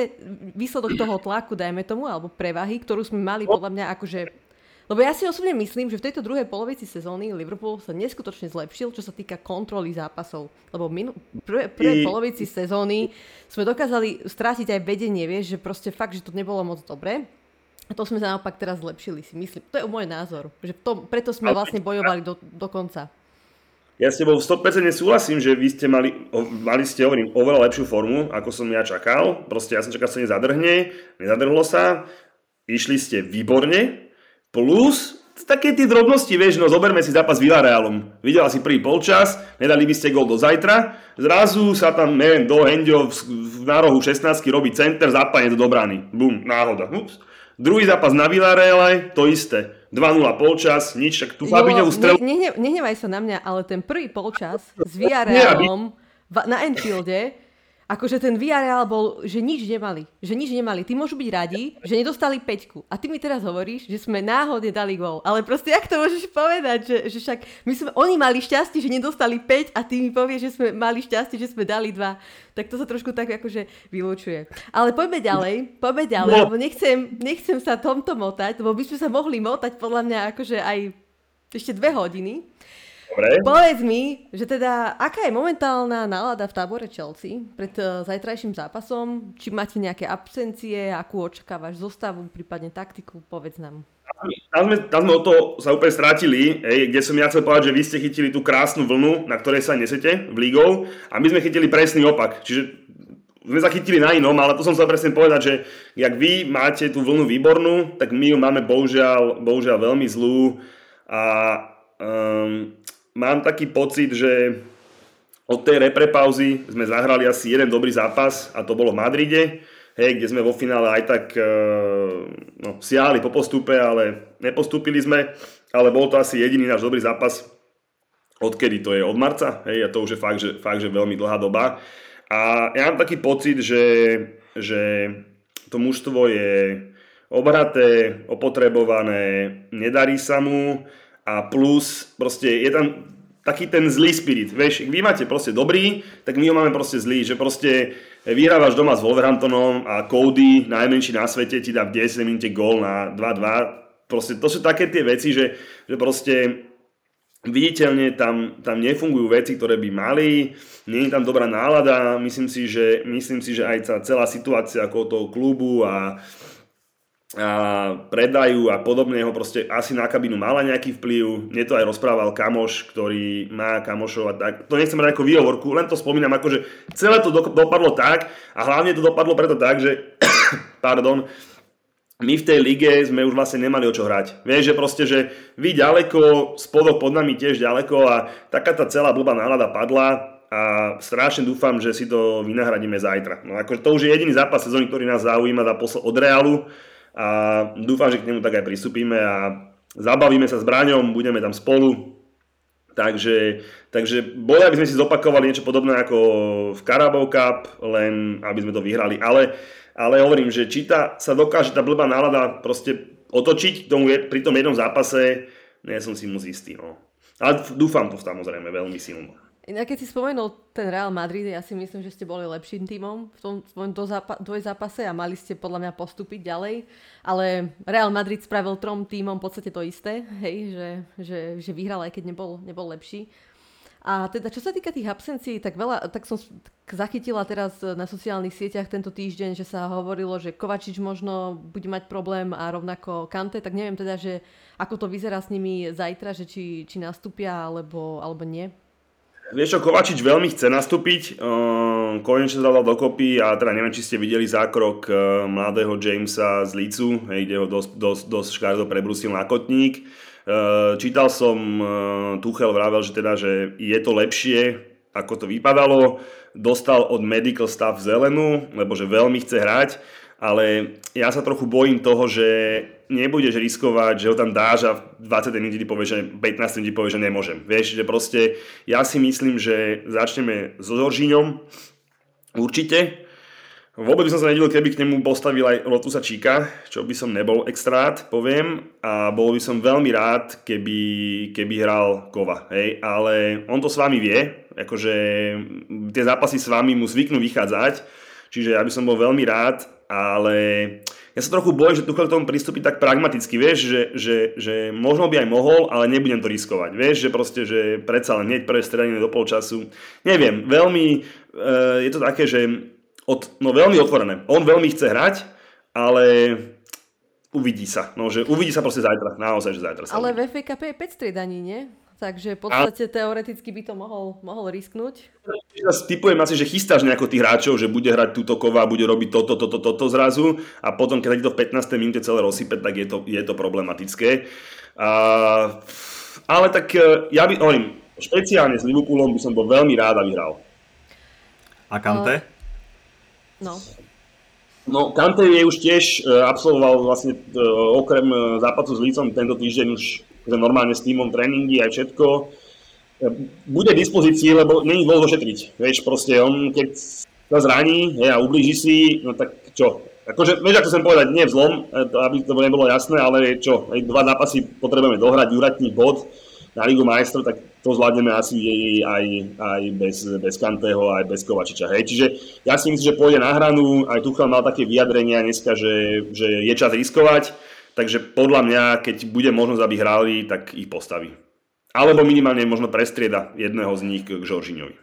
výsledok toho tlaku, dajme tomu, alebo prevahy, ktorú sme mali podľa mňa akože... Lebo ja si osobne myslím, že v tejto druhej polovici sezóny Liverpool sa neskutočne zlepšil, čo sa týka kontroly zápasov. Lebo v prvej polovici sezóny sme dokázali strátiť aj vedenie, vieš, že proste fakt, že to nebolo moc dobré. A to sme sa naopak teraz zlepšili, si myslím. To je môj názor, že preto sme vlastne bojovali do konca. Ja s tebou 100% nesúhlasím, že vy ste mali ste, hovorím, oveľa lepšiu formu, ako som ja čakal. Proste ja som čakal, že sa nezadrhne, nezadrhlo sa. Išli ste výborne. Plus, také tie drobnosti, vieš, no zoberme si zápas s Villarealom. Videla si prvý polčas, nedali by ste gól do zajtra, zrazu sa tam, neviem, do Hendio na rohu 16-ky robí center, západne do brány. Bum, náhoda. Ups. Druhý zápas na Villareale, to isté. 2-0 polčas, nič, tak tu Fabinho strel... Nehnevaj sa na mňa, ale ten prvý polčas s Villarealom na Anfielde... Akože ten Villarreal bol, že nič nemali. Že nič nemali. Tí môžu byť radi, že nedostali 5. A ty mi teraz hovoríš, že sme náhodne dali gól. Ale proste, jak to môžeš povedať? Že však oni mali šťastie, že nedostali 5 a ty mi povieš, že sme mali šťastie, že sme dali 2. Tak to sa trošku tak akože vylúčuje. Ale poďme ďalej, lebo nechcem sa tomto motať, lebo by sme sa mohli motať podľa mňa akože aj ešte 2 hodiny. Dobre. Povedz mi, že teda, aká je momentálna nálada v tábore Chelsea pred zajtrajším zápasom? Či máte nejaké absencie? Akú očakávaš zostavu, prípadne taktiku? Povedz nám. Tam sme o to sa úplne strátili, kde som ja chcel povedať, že vy ste chytili tú krásnu vlnu, na ktorej sa nesete v lígou a my sme chytili presný opak. Čiže sme sa chytili na inom, ale to som sa presne povedať, že jak vy máte tú vlnu výbornú, tak my ju máme bohužiaľ veľmi zlú a... mám taký pocit, že od tej repre pauzy sme zahrali asi jeden dobrý zápas a to bolo v Madride. hej, kde sme vo finále aj tak siahali po postupe, ale nepostúpili sme, ale bol to asi jediný náš dobrý zápas, odkedy to je, od marca, hej, a to už je fakt, že veľmi dlhá doba. A ja mám taký pocit, že to mužstvo je obraté, opotrebované, nedarí sa mu a plus proste je tam taký ten zlý spirit, vieš, vy máte proste dobrý, tak my ho máme proste zlý, že proste vyhrávaš doma s Wolverhamptonom a Cody, najmenší na svete, ti dá v 10 minúte gól na 2-2, proste to sú také tie veci, že proste viditeľne tam nefungujú veci, ktoré by mali, nie je tam dobrá nálada, myslím si, že aj tá celá situácia okolo toho klubu a predajú a podobne ho proste asi na kabinu mala nejaký vplyv, mne to aj rozprával kamoš, ktorý má kamošov a tak, to nechcem mať ako výhovorku, len to spomínam akože celé to dopadlo tak a hlavne to dopadlo preto tak, že pardon, my v tej lige sme už vlastne nemali o čo hrať. Vieš, že proste, že vy ďaleko, spodok pod nami tiež ďaleko a taká tá celá blbá nálada padla a strašne dúfam, že si to vynahradíme zajtra. No akože to už je jediný zápas sezóny, ktorý nás zaujíma od Reálu a dúfam, že k nemu tak aj pristúpime a zabavíme sa s Braňom, budeme tam spolu. Takže boli, aby sme si zopakovali niečo podobné ako v Carabao Cup, len aby sme to vyhrali, ale hovorím, že či sa dokáže tá blbá nálada proste otočiť pri tom jednom zápase, nie som si mu istý. No. Ale dúfam to samozrejme veľmi silno. Inak keď si spomenul ten Real Madrid, ja si myslím, že ste boli lepším tímom v tom svojom dvojzápase a mali ste podľa mňa postúpiť ďalej, ale Real Madrid spravil trom tímom v podstate to isté, hej, že vyhral, aj keď nebol lepší. A teda, čo sa týka tých absencií, tak som zachytila teraz na sociálnych sieťach tento týždeň, že sa hovorilo, že Kovačič možno bude mať problém a rovnako Kanté, tak neviem teda, že ako to vyzerá s nimi zajtra, že či nastúpia alebo nie. Vieš čo, Kovačič veľmi chce nastúpiť, konečne sa dal dokopy a teda neviem, či ste videli zákrok mladého Jamesa z Leedsu, kde ho dosť škardo prebrusil na kotník. Čítal som, Tuchel vravel, že teda, že je to lepšie, ako to vypadalo. Dostal od medical staff zelenú, lebo že veľmi chce hrať, ale ja sa trochu bojím toho, že nebudeš riskovať, že ho tam dáš a v 20. minúti povieš, že 15. minúti povieš, že nemôžem. Vieš, že proste ja si myslím, že začneme so Zoržiňom určite. Vôbec by som sa nedivil, keby k nemu postavil aj Lotusa Číka, čo by som nebol extra rád, poviem. A bol by som veľmi rád, keby hral Kova. Hej? Ale on to s vami vie, akože tie zápasy s vami mu zvyknú vychádzať, čiže ja by som bol veľmi rád, ale ja sa trochu bojím, že Tuchel k tomu pristúpi tak pragmaticky, vieš, že možno by aj mohol, ale nebudem to riskovať. Vieš, že proste, že predsa len hneď prvé stredanie do polčasu. Neviem, veľmi je to také, že veľmi otvorené. On veľmi chce hrať, ale uvidí sa. No, že uvidí sa proste zajtra. Naozaj, že zajtra sa. Ale v FA Cup je 5 striedaní, nie? Takže v podstate teoreticky by to mohol risknúť. Ja tipujem asi, že chystáš nejako tých hráčov, že bude hrať túto Kova, bude robiť toto zrazu a potom, keď to v 15. minúte celé rozsype, tak je to problematické. Ale tak ja by, hovorím, špeciálne s Liverpoolom by som bol veľmi rád a vyhral. A Kanté? No, Kanté je už tiež absolvoval vlastne okrem zápasu s Lícom tento týždeň už normálne s týmom tréningy aj všetko. Bude v dispozícii, lebo není dôvod ošetriť. Vieš, proste on keď sa zraní a ublíži si, no tak čo? Akože, vieš, ako som povedať, nie vzlom, aby to nebolo jasné, ale čo? Dva zápasy potrebujeme dohrať, uratný bod na Ligu majstrov, tak to zvládneme asi aj bez Kantého, aj bez Kovačiča. Hej. Čiže ja si myslím, že pôjde na hranu, aj Tuchel mal také vyjadrenia dneska, že je čas riskovať, takže podľa mňa, keď bude možnosť, aby hrali, tak ich postaví. Alebo minimálne možno prestrieda jedného z nich k Žoržiňovi.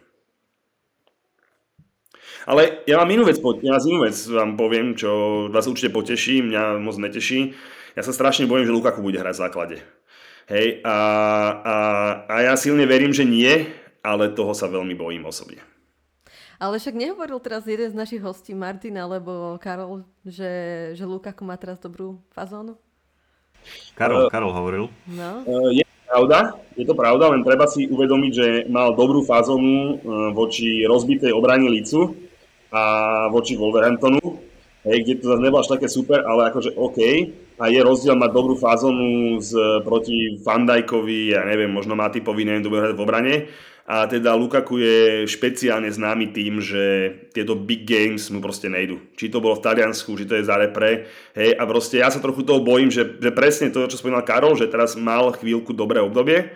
Ale ja vám inú vec vám poviem, čo vás určite poteší, mňa moc neteší. Ja sa strašne bojím, že Lukaku bude hrať v základe. Hej, a ja silne verím, že nie, ale toho sa veľmi bojím osobne. Ale však nehovoril teraz jeden z našich hostí, Martin alebo Karol, že Lukaku má teraz dobrú fazónu? Karol hovoril. No. Je to pravda, len treba si uvedomiť, že mal dobrú fazónu voči rozbitej obrane Leedsu a voči Wolverhamptonu. hej, kde to nebolo až také super, ale akože OK. A je rozdiel mať dobrú fázonu proti Van Dijkovi, ja neviem, možno Matipovi, neviem, kto bude hrať v obrane. A teda Lukaku je špeciálne známy tým, že tieto big games mu proste nejdu. Či to bolo v Taliansku, či to je za repre. Hej, a proste ja sa trochu toho bojím, že presne to, čo spomínal Karol, že teraz mal chvíľku dobré obdobie,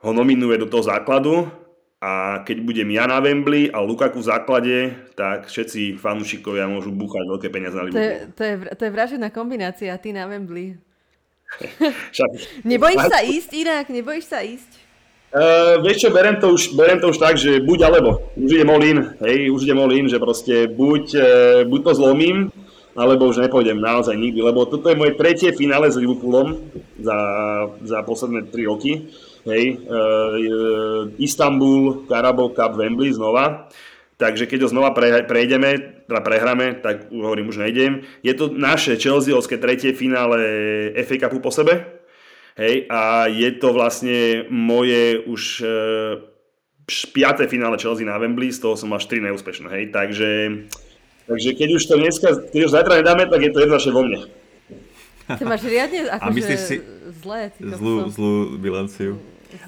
ho nominuje do toho základu a keď budem ja na Wembley a Lukaku v základe, tak všetci fanúšikovia môžu búchať veľké peniaze na Liverpool. To je vražená kombinácia, ty na Wembley. Nebojíš sa ísť? Vieš čo, berem to už tak, že buď alebo, už idem all in, že proste buď to zlomím, alebo už nepôjdem naozaj nikdy, lebo toto je moje tretie finále s Liverpoolom za posledné 3 roky, hej, Istanbul, Carabao Cup, Wembley znova, takže keď ho znova prehráme, tak hovorím, už nejdem. Je to naše Chelseaovské tretie finále FA Cupu po sebe. Hej, a je to vlastne moje už 5. finále Chelsea na Wembley, z toho som mal 4 neúspešné, hej, takže keď už to zajtra nedáme, tak je to jednoznačne vo mne. Ty máš riadne akože zlú bilanciu.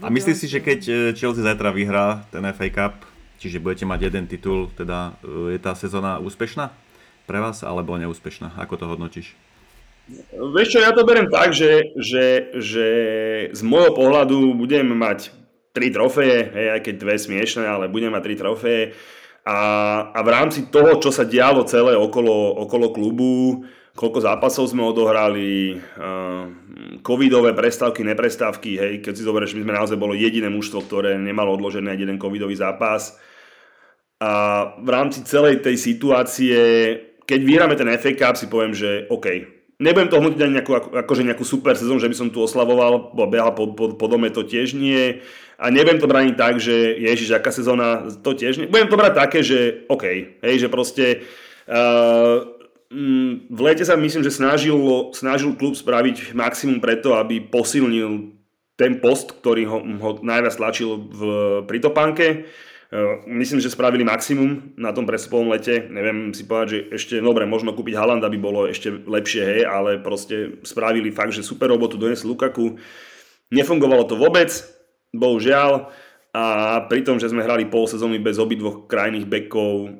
A myslíš si, že keď Chelsea zajtra vyhrá ten FA Cup, čiže budete mať jeden titul, teda je tá sezóna úspešná pre vás, alebo neúspešná? Ako to hodnotíš? Vieš čo, ja to beriem tak, že z môjho pohľadu budem mať 3 trofeje, hej, aj keď 2 smiešné, ale budem mať 3 trofeje a v rámci toho, čo sa dialo celé okolo klubu, koľko zápasov sme odohrali, covidové prestávky, neprestávky, hej, keď si zoberieš, my sme naozaj bolo jediné mužstvo, ktoré nemalo odložený jeden covidový zápas a v rámci celej tej situácie, keď vyhráme ten FA Cup, si poviem, že OK. Nebudem to hodnotiť ani nejakú super sezónu, že by som tu oslavoval, behal po dome, to tiež nie. A nebudem to brať tak, že ježiš, aká sezóna, to tiež nie. Budem to brať také, že OK, hej, že proste v lete sa myslím, že snažil klub spraviť maximum preto, aby posilnil ten post, ktorý ho najviac tlačil pri topánke. Myslím, že spravili maximum na tom prestupovom lete. Neviem si povedať, že ešte dobre, možno kúpiť Haalanda by bolo ešte lepšie, hej, ale proste spravili fakt, že super robotu, donesli Lukaku. Nefungovalo to vôbec, bohužiaľ. A pri tom, že sme hrali pol sezóny bez obidvoch krajných backov,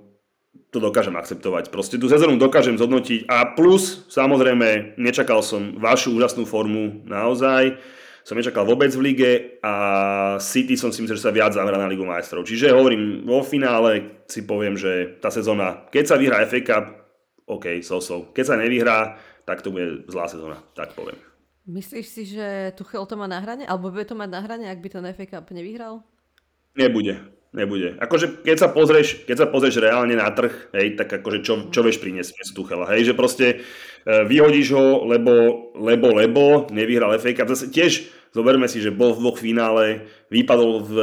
to dokážem akceptovať. Proste tú sezónu dokážem zhodnotiť. A plus, samozrejme, nečakal som vašu úžasnú formu naozaj. Som nečakal vôbec v lige a City som si myslel, že sa viac zamerá na Ligu majstrov. Čiže hovorím, vo finále si poviem, že tá sezóna, keď sa vyhrá FA Cup, OK, so. Keď sa nevyhrá, tak to bude zlá sezóna, tak poviem. Myslíš si, že Tuchel to má na hrane? Alebo bude to mať na hrane, ak by ten FA Cup nevyhral? Nebude. Akože keď sa pozrieš reálne na trh, hej, tak akože čo vieš priniesť z Tuchela, hej, že proste vyhodíš ho, lebo nevyhral FA Cup. Zase tiež zoberme si, že bol v dvoch finále, vypadol v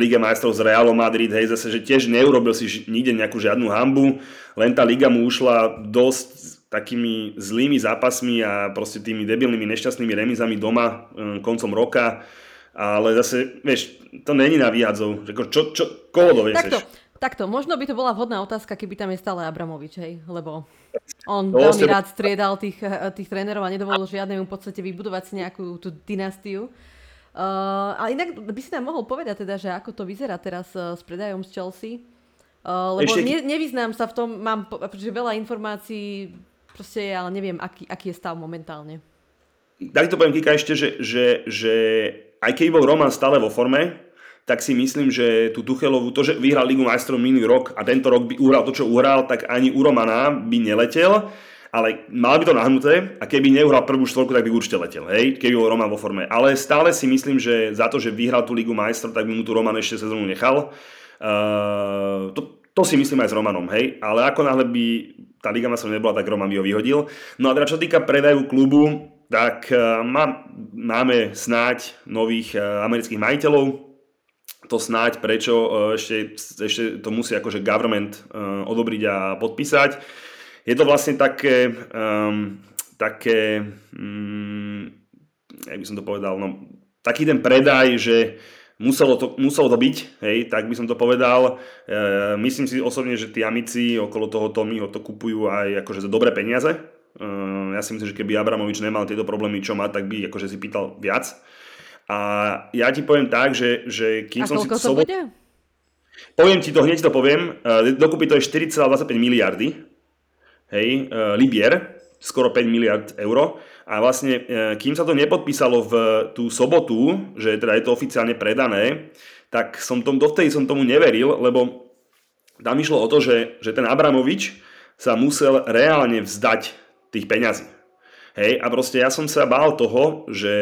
Lige majstrov z Realom Madrid, hej, zase že tiež neurobil si nikde nejakú žiadnu hanbu, len tá liga mu ušla dosť takými zlými zápasmi a proste tými debilnými nešťastnými remizami doma koncom roka. Ale zase, vieš, to není na výhadzov. Koho dovieseš? Takto, možno by to bola vhodná otázka, keby tam je stále Abramovič, hej? Lebo on to veľmi rád striedal tých trénerov a nedovolil žiadnemu v podstate vybudovať si nejakú tú dynastiu. Ale inak by si nám mohol povedať teda, že ako to vyzerá teraz s predajom z Chelsea. Lebo nevyznám sa v tom, mám veľa informácií, proste, ale neviem, aký je stav momentálne. Tak to poviem, Kika, ešte, že aj keď bol Roman stále vo forme, tak si myslím, že tú Tuchelovú, to, že vyhral Ligu majstrov minulý rok a tento rok by uhral to, čo uhral, tak ani u Romana by neletel, ale mal by to nahnuté a keby neuhral prvú štvorku, tak by určite letel, hej, keby bol Roman vo forme. Ale stále si myslím, že za to, že vyhral tú Ligu majstrov, tak by mu tu Roman ešte sezónu nechal. To si myslím aj s Romanom, hej, ale ako náhle by tá Liga majstrov nebola, tak Roman by ho vyhodil. No a teda čo týka predaju klubu, tak máme snáď nových amerických majiteľov. To snáď prečo ešte to musí akože government odobriť a podpísať. Je to vlastne také jak by som to povedal, no, taký ten predaj, že Muselo to byť, hej, tak by som to povedal. Myslím si osobne, že tí amici okolo toho Tommyho to kupujú aj akože za dobré peniaze. Ja si myslím, že keby Abramovič nemal tieto problémy, čo má, tak by akože si pýtal viac. A ja ti poviem tak, že kým som si... A koľko to bude? Poviem ti to, hneď to poviem. Dokúpi to je 4,25 miliardy. Hej, libier. Skoro 5 miliard eur. A vlastne, kým sa to nepodpísalo v tú sobotu, že teda je to oficiálne predané, tak dovtedy som tomu neveril, lebo tam išlo o to, že ten Abramovič sa musel reálne vzdať tých peňazí. Hej, a proste ja som sa bál toho, že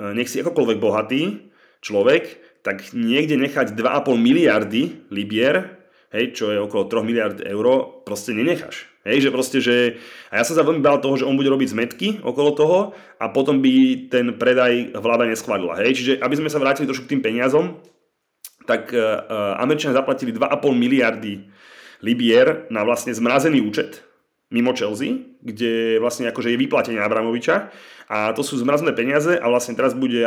nech si akokoľvek bohatý človek, tak niekde nechať 2,5 miliardy libier, hej, čo je okolo 3 miliard eur, proste nenecháš. Hej, že a ja som sa veľmi bál toho, že on bude robiť zmetky okolo toho a potom by ten predaj vláda neschválila. Hej, čiže aby sme sa vrátili trošku k tým peniazom, tak Američania zaplatili 2,5 miliardy libier na vlastne zmrazený účet mimo Chelsea, kde vlastne akože je vyplatenie Abramoviča a to sú zmrazené peniaze a vlastne teraz bude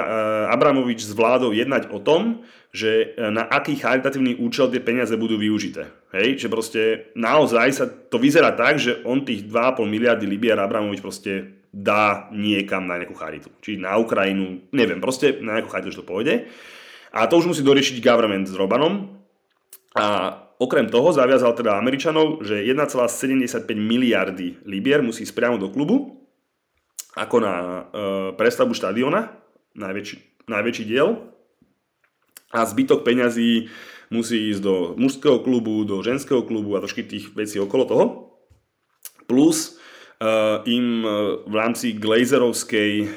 Abramovič s vládou jednať o tom, že na aký charitatívny účel tie peniaze budú využité. Hej, že proste naozaj sa to vyzerá tak, že on tých 2,5 miliardy libier Abramovič proste dá niekam na nejakú charitu. Čiže na Ukrajinu, neviem, proste na nejakú charitu už to pôjde. A to už musí doriešiť government s Robanom. A okrem toho zaviazal teda Američanov, že 1,75 miliardy libier musí ísť priamo do klubu, ako na prestavbu štadiona, najväčší diel. A zbytok peňazí musí ísť do mužského klubu, do ženského klubu a trošky tých vecí okolo toho. Plus im v rámci glazerovskej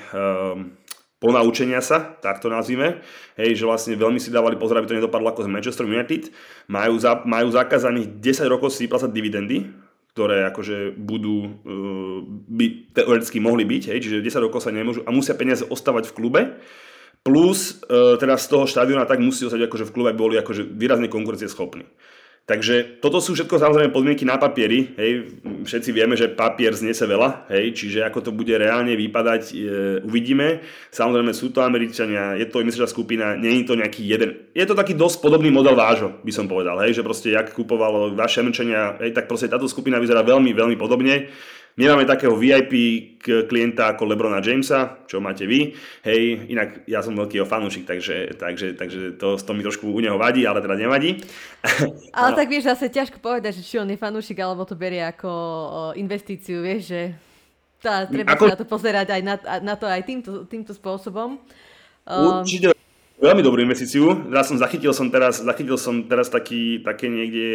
ponaučenia sa, tak to nazvime, hej, že vlastne veľmi si dávali pozor, aby to nedopadlo ako z Manchester United. Majú zakázaných 10 rokov si vyplácať dividendy, ktoré akože by teoreticky mohli byť, hej, čiže 10 rokov sa nemôžu a musia peniaze ostávať v klube. Plus teda z toho štadiona tak musí ostať akože v klube, aby boli akože výrazne konkurencieschopní. Takže toto sú všetko samozrejme podmienky na papieri, hej, všetci vieme, že papier znese veľa, hej, čiže ako to bude reálne vypadať, uvidíme. Samozrejme sú to Američania, je to investičná skupina, nie je to nejaký jeden, je to taký dosť podobný model vášho, by som povedal, hej, že proste jak kupovalo vaše Američania, hej, tak proste táto skupina vyzerá veľmi, veľmi podobne. Nemáme takého VIP klienta ako LeBrona Jamesa, čo máte vy. Hej, inak ja som veľký fanúšik, takže to mi trošku u neho vadí, ale teda nevadí. Ale tak vieš, zase ťažko povedať, že či on je fanúšik, alebo to berie ako investíciu, vieš, že treba sa na to pozerať aj na to aj týmto spôsobom. Určite veľmi dobrú investíciu. Zachytil som teraz také niekde,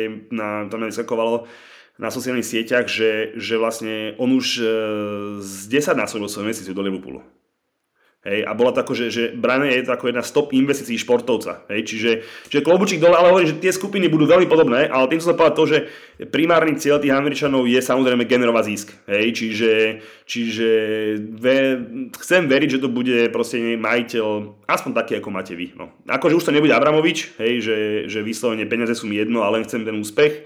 to mňa vyskakovalo, na sociálnych sieťach, že vlastne on už z 10 násobil svoju investíciu do Liverpoolu. Hej, a bola to ako, že brané je to ako jedna z top investícií športovca. Hej, čiže klobučík dole, ale hovorím, že tie skupiny budú veľmi podobné, ale tým som sa povedal to, že primárny cieľ tých Američanov je samozrejme generovať zisk. Hej, čiže chcem veriť, že to bude proste majiteľ aspoň taký, ako máte vy. No. Akože už to nebude Abramovič, hej, že vyslovene peniaze sú mi jedno, ale len chcem ten úspech.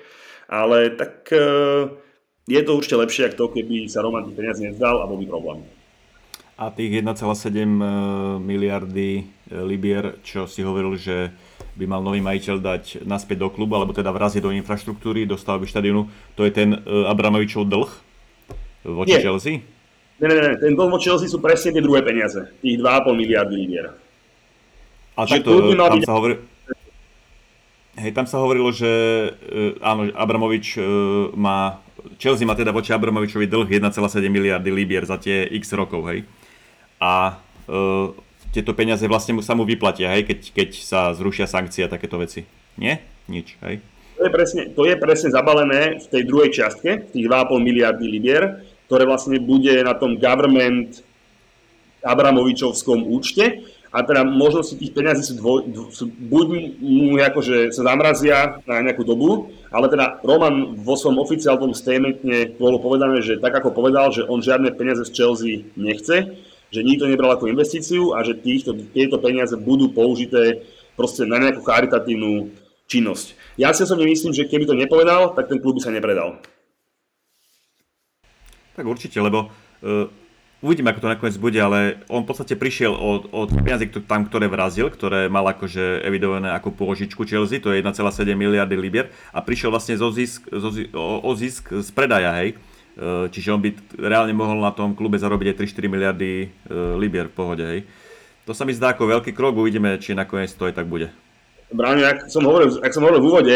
Ale tak je to určite lepšie, ak to, keby sa Roman tých peniaz nevzdal a bol by problém. A tých 1,7 miliardy libier, čo si hovoril, že by mal nový majiteľ dať naspäť do klubu, alebo teda vrazie do infraštruktúry, do stavby štadionu, to je ten Abramovičov dlh voči Chelsea? Ne, ten dlh voči Chelsea sú presne tie druhé peniaze, tých 2,5 miliardy libier. A tak to tam sa hovorí... Hej, tam sa hovorilo, že áno, Abramovič Chelsea má teda voči Abramovičovi dlh 1,7 miliardy libier za tie x rokov, hej. A tieto peniaze vlastne sa mu vyplatia, hej, keď sa zrušia sankcie a takéto veci. Nie? Nič, hej. To je presne zabalené v tej druhej čiastke, tých 2,5 miliardy libier, ktoré vlastne bude na tom government Abramovičovskom účte. A teda možnosti tých peniazí sú, buď mu akože sa zamrazia na nejakú dobu, ale teda Roman vo svojom oficiálnom statemente bolo povedané, že tak ako povedal, že on žiadne peniaze z Chelsea nechce, že nikto nebral ako investíciu a že tieto peniaze budú použité proste na nejakú charitatívnu činnosť. Ja si osobne myslím, že keby to nepovedal, tak ten klub by sa nepredal. Tak určite, lebo Uvidíme, ako to nakoniec bude, ale on v podstate prišiel od peniazy, tam, ktoré vrazil, ktoré mal akože evidované ako pôžičku Chelsea, to je 1,7 miliardy libier, a prišiel vlastne o zisk z predaja, hej. Čiže on by reálne mohol na tom klube zarobiť aj 3-4 miliardy libier v pohode, hej. To sa mi zdá ako veľký krok, uvidíme, či nakoniec to aj tak bude. Bráňo, ak som hovoril v úvode,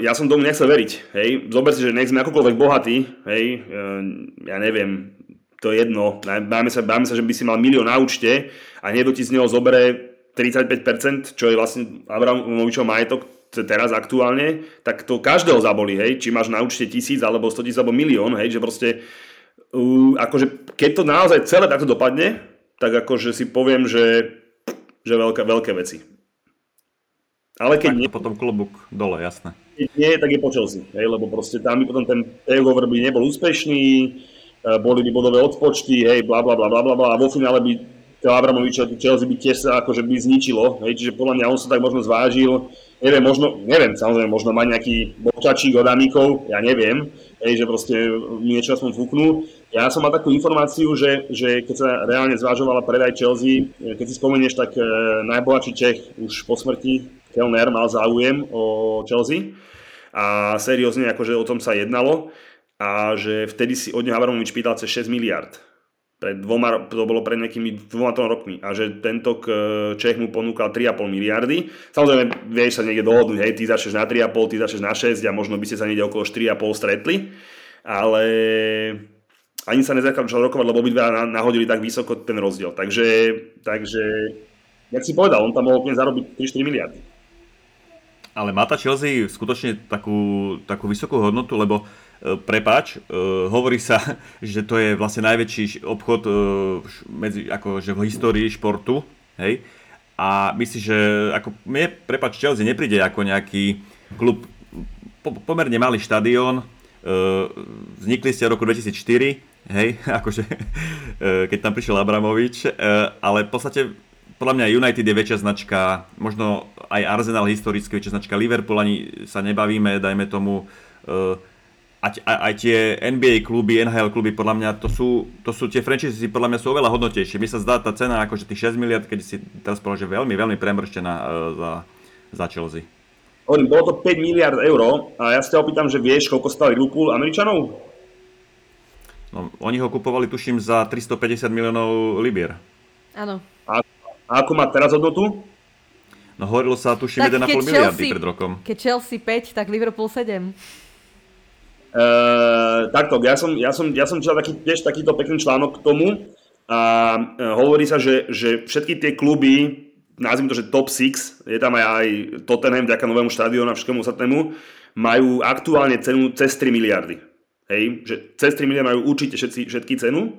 ja som tomu nechcel veriť, hej. Zober si, že nech sme akokoľvek bohatí, hej, ja neviem, to je jedno. Báme sa, že by si mal milión na účte a niekto ti z neho zoberie 35%, čo je vlastne Abramovičov majetok teraz aktuálne, tak to každého zabolí, hej. Či máš na účte 1000, alebo 100 000, alebo milión, hej. Že proste, akože, keď to naozaj celé takto dopadne, tak akože si poviem, že veľké veci. Ale keď nie, potom klobúk dole, jasné. Keď nie, tak je po Chelsea, hej. Lebo proste tam by potom ten takeover by nebol úspešný, boli by bodové odpočty, hej, blablabla, a vo finále by Abramoviča Chelsea by tiež sa akože by zničilo, hej, čiže podľa mňa on sa tak možno zvážil, neviem, samozrejme, možno má nejaký bočačík od amíkov, ja neviem, hej, že proste niečo aspoň fúknú. Ja som mal takú informáciu, že keď sa reálne zvážovala predaj Chelsea, keď si spomenieš, tak najbohatší Čech už po smrti, Kellner, mal záujem o Chelsea a seriózne akože o tom sa jednalo. A že vtedy si od neho Abramovič pýtal cez 6 miliard. To bolo pred nejakými 2 rokmi. A že tento Čech mu ponúkal 3,5 miliardy. Samozrejme, vieš sa niekde dohodnúť, hej, ty začneš na 3,5, ty začneš na 6 a možno by ste sa niekde okolo 4,5 stretli. Ale ani sa nezačal rokovať, lebo obidva nahodili tak vysoko ten rozdiel. Takže jak si povedal, on tam mohol úplne zarobiť 3-4 miliardy. Ale má tá Chelsea skutočne takú vysokú hodnotu, lebo prepáč, hovorí sa, že to je vlastne najväčší obchod akože v histórii športu, hej? A myslím, že Chelsea nepríde ako nejaký klub, pomerne malý štadión, vznikli ste v roku 2004, hej? Akože, keď tam prišiel Abramovič, ale v podstate podľa mňa United je väčšia značka, možno aj Arsenal historicky väčšia značka, Liverpool ani sa nebavíme, dajme tomu, a tie NBA kluby, NHL kluby, podľa mňa, to sú tie franchise, podľa mňa sú oveľa hodnotejšie. Mi sa zdá tá cena akože tých 6 miliard, keď si teraz povedal, že veľmi, veľmi premrštená za Chelsea. Bolo to 5 miliard eur a ja sa ťa opýtam, že vieš, koľko stali Liverpool Američanov? No, oni ho kupovali, tuším, za 350 miliónov libier. Áno. A ako má teraz hodnotu? No, hovorilo sa, tuším, 1,5 miliardy pred rokom. Keď Chelsea 5, tak Liverpool 7. Takto, ja som čítal takýto pekný článok k tomu a hovorí sa, že všetky tie kluby, nazvime to, že top 6, je tam aj Tottenham vďaka novému štadiónu a všetkému ostatnému, majú aktuálne cenu cez 3 miliardy. Hej? Že cez 3 miliardy majú určite všetky cenu.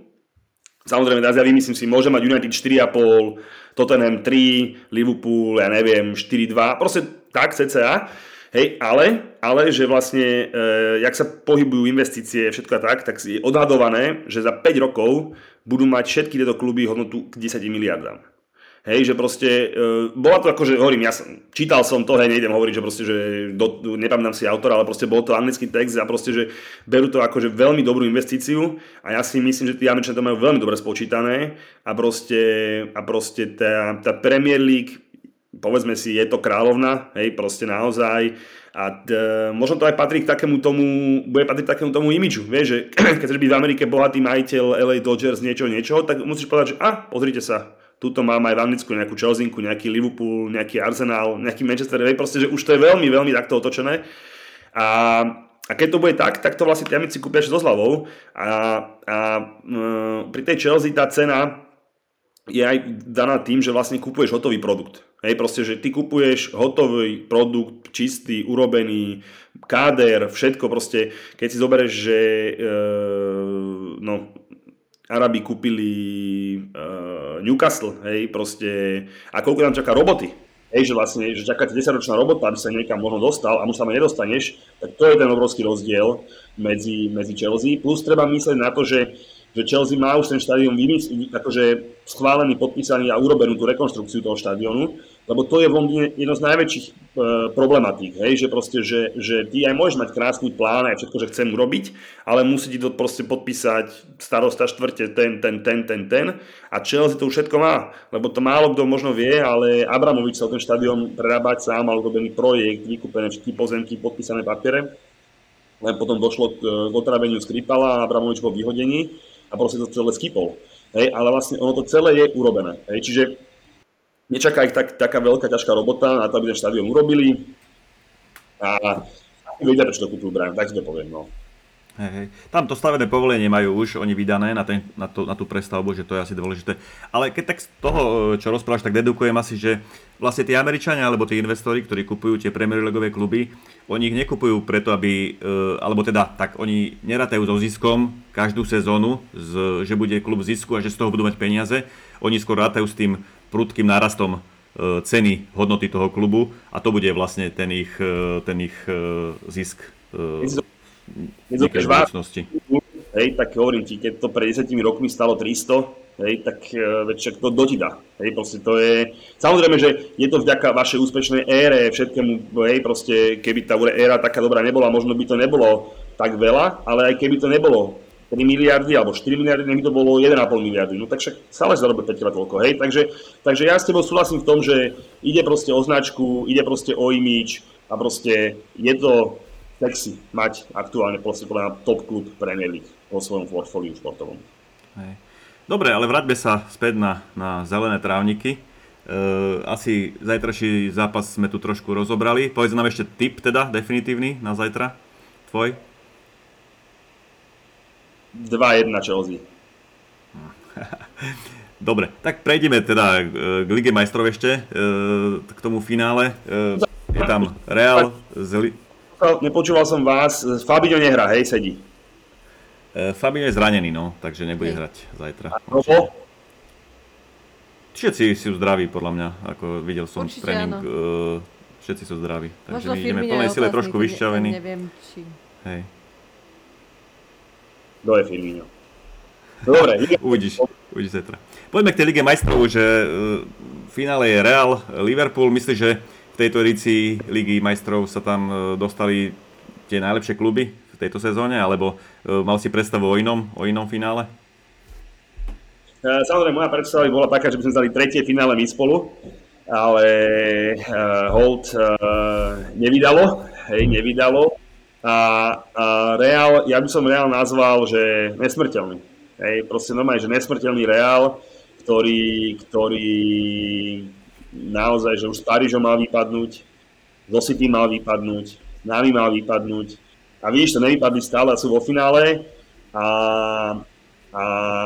Samozrejme, teraz ja vymyslím si, môže mať United 4,5, Tottenham 3, Liverpool, ja neviem, 4,2, proste tak cca. Hej, ale že vlastne, jak sa pohybujú investície, všetko tak je odhadované, že za 5 rokov budú mať všetky tieto kluby hodnotu k 10 miliardám. Hej, že proste, bola to akože, hovorím, čítal som to, hej, nejdem hovoriť, že proste, že nepamätám si autora, ale proste bol to anglický text a proste, že berú to akože veľmi dobrú investíciu a ja si myslím, že tí Američania to majú veľmi dobre spočítané a proste tá Premier League, povedzme si, je to kráľovna, hej, proste naozaj. A možno to aj patrí k takému imidžu, vieš, že keď chceš byť v Amerike bohatý majiteľ LA Dodgers niečoho, tak musíš povedať, že pozrite sa, tuto mám aj v Anglicku nejakú Chelseainku, nejaký Liverpool, nejaký Arsenal, nejaký Manchester, hej, proste, že už to je veľmi, veľmi takto otočené. A keď to bude tak to vlastne tiamici kúpiaš so zľavou. Pri tej Chelsea tá cena je aj daná tým, že vlastne kupuješ hotový produkt. Hej, proste, že ty kupuješ hotový produkt, čistý, urobený, káder, všetko proste. Keď si zoberieš, že Arabi kúpili Newcastle, hej, proste, a koľko tam čaká roboty, hej, že vlastne, že čaká 10-ročná robota, aby sa niekam možno dostal a možno sa nedostaneš, tak to je ten obrovský rozdiel medzi Chelsea. Plus treba myslieť na to, že Chelsea má už ten štadión akože schválený, podpísaný a urobenú tú rekonštrukciu toho štadiónu, Lebo to je von jedno z najväčších problematík, hej? Že proste, že ty aj môžeš mať krásny plán, aj všetko, že chcem urobiť, ale musí ti to proste podpísať starosta štvrte, ten. A Chelsea to už všetko má, lebo to málo kto možno vie, ale Abramovič sa o ten štadión prerábať sám, mal urobený projekt, vykúpené všetky pozemky, podpísané papiere. Len potom došlo k otraveniu Skripala a Abramovič bol vyhodení a proste to celé skipol. Hej? Ale vlastne ono to celé je urobené. Hej? Čiže nečaká ich taká veľká, ťažká robota na to, aby ten štadión urobili a vedia, prečo to kúpujú, Brian, tak si to poviem. No. Hej. Tam to stavebné povolenie majú už, oni vydané na tú prestavbu, že to je asi dôležité. Ale keď tak z toho, čo rozprávaš, tak dedukujem asi, že vlastne tí Američania alebo tí investori, ktorí kupujú tie Premier Leagueové kluby, oni ich nekupujú preto, aby, alebo teda, tak oni nerátajú so ziskom každú sezónu, že bude klub zisku a že z toho budú mať peniaze. Oni skôr rátajú s tým prudkým nárastom ceny, hodnoty toho klubu a to bude vlastne ten ich zisk v budúcnosti. Hej, tak hovorím ti, keď to pred 10 rokmi stalo 300, hej, tak však to dotida. Hej, proste to je... Samozrejme, že je to vďaka vašej úspešnej ére, všetkému, hej, proste, keby tá éra taká dobrá nebola, možno by to nebolo tak veľa, ale aj keby to nebolo 3 miliardy alebo 4 miliardy, neby to bolo 1,5 miliardy. No tak však stále zarobí 5-krát toľko, hej. Takže ja s tebou súhlasím v tom, že ide proste o značku, ide proste o image a proste je to sexy mať aktuálne proste top klub Premier League vo svojom portfóliu športovom. Hej. Dobre, ale vráťme sa späť na zelené trávniky. Asi zajtrajší zápas sme tu trošku rozobrali. Povedz nám ešte tip teda definitívny na zajtra, tvoj. 2-1 Chelsea. Dobre, tak prejdeme teda k Lige majstrov ešte, k tomu finále. Je tam Real z... Nepočúval som vás, Fabinho nehrá, hej, sedí. Fabinho je zranený, no, takže nebude hrať zajtra. A Robo? Všetci sú zdraví, podľa mňa, ako videl som určite tréning, všetci sú zdraví. Takže možno my ideme plnej sile, trošku vyšťavení. Neviem, či... Hej. Kto je Firmino? Dobre, uvidíš zajtra. Poďme k tej Lige majstrov, že v finále je Real, Liverpool. Myslím, že v tejto edícii Ligy majstrov sa tam dostali tie najlepšie kluby v tejto sezóne, alebo mal si predstavu o inom finále? Samozrejme, moja predstava bola taká, že by sme dali tretie finále my spolu, ale Holt nevydalo. A Real, ja by som Real nazval, že nesmrteľný. Hej, proste normálne, že nesmrteľný Real, ktorý naozaj, že už s Parížom mal vypadnúť, zo City mal vypadnúť, s nami mal vypadnúť. A vidíš, to nevypadli stále a sú vo finále. A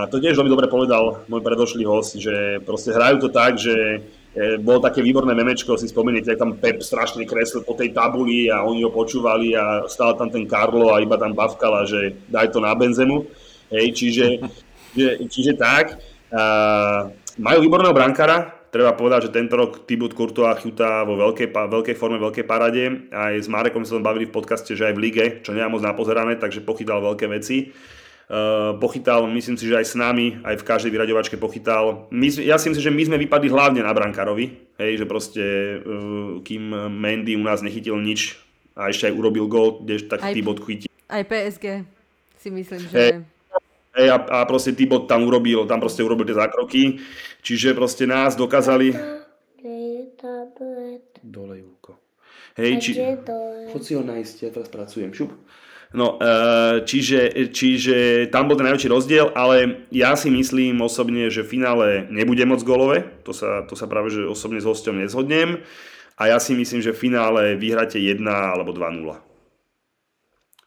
to tiež veľmi dobre povedal môj predošlý host, že proste hrajú to tak, že bolo také výborné memečko, si spomeniete, jak tam Pep strašne kreslil po tej tabuli a oni ho počúvali a stál tam ten Carlo a iba tam bavkala, že daj to na Benzemu. Hej, čiže tak. Majú výborného brankára, treba povedať, že tento rok Thibaut Courtois chutá vo veľkej forme, veľkej parade. Aj s Marekom sa tam bavili v podcaste, že aj v lige, čo nemám moc napozerané, takže pochytal veľké veci. Pochytal, myslím si, že aj s nami, aj v každej vyraďovačke pochytal. Ja si myslím, že my sme vypadli hlavne na brankárovi, hej, že proste kým Mendy u nás nechytil nič a ešte aj urobil gól, kdež tak Thibaut chytil. Aj PSG si myslím, že... Hej, a proste Thibaut tam urobil tie zákroky, čiže proste nás dokázali... Dole, Júko. Hej, či... Chod si ho nájsť, ja teraz pracujem, šup. No, čiže tam bol ten najväčší rozdiel, ale ja si myslím osobne, že v finále nebude moc gólové, to sa práve že osobne s hosťom nezhodnem a ja si myslím, že v finále vyhráte 1 alebo 2-0.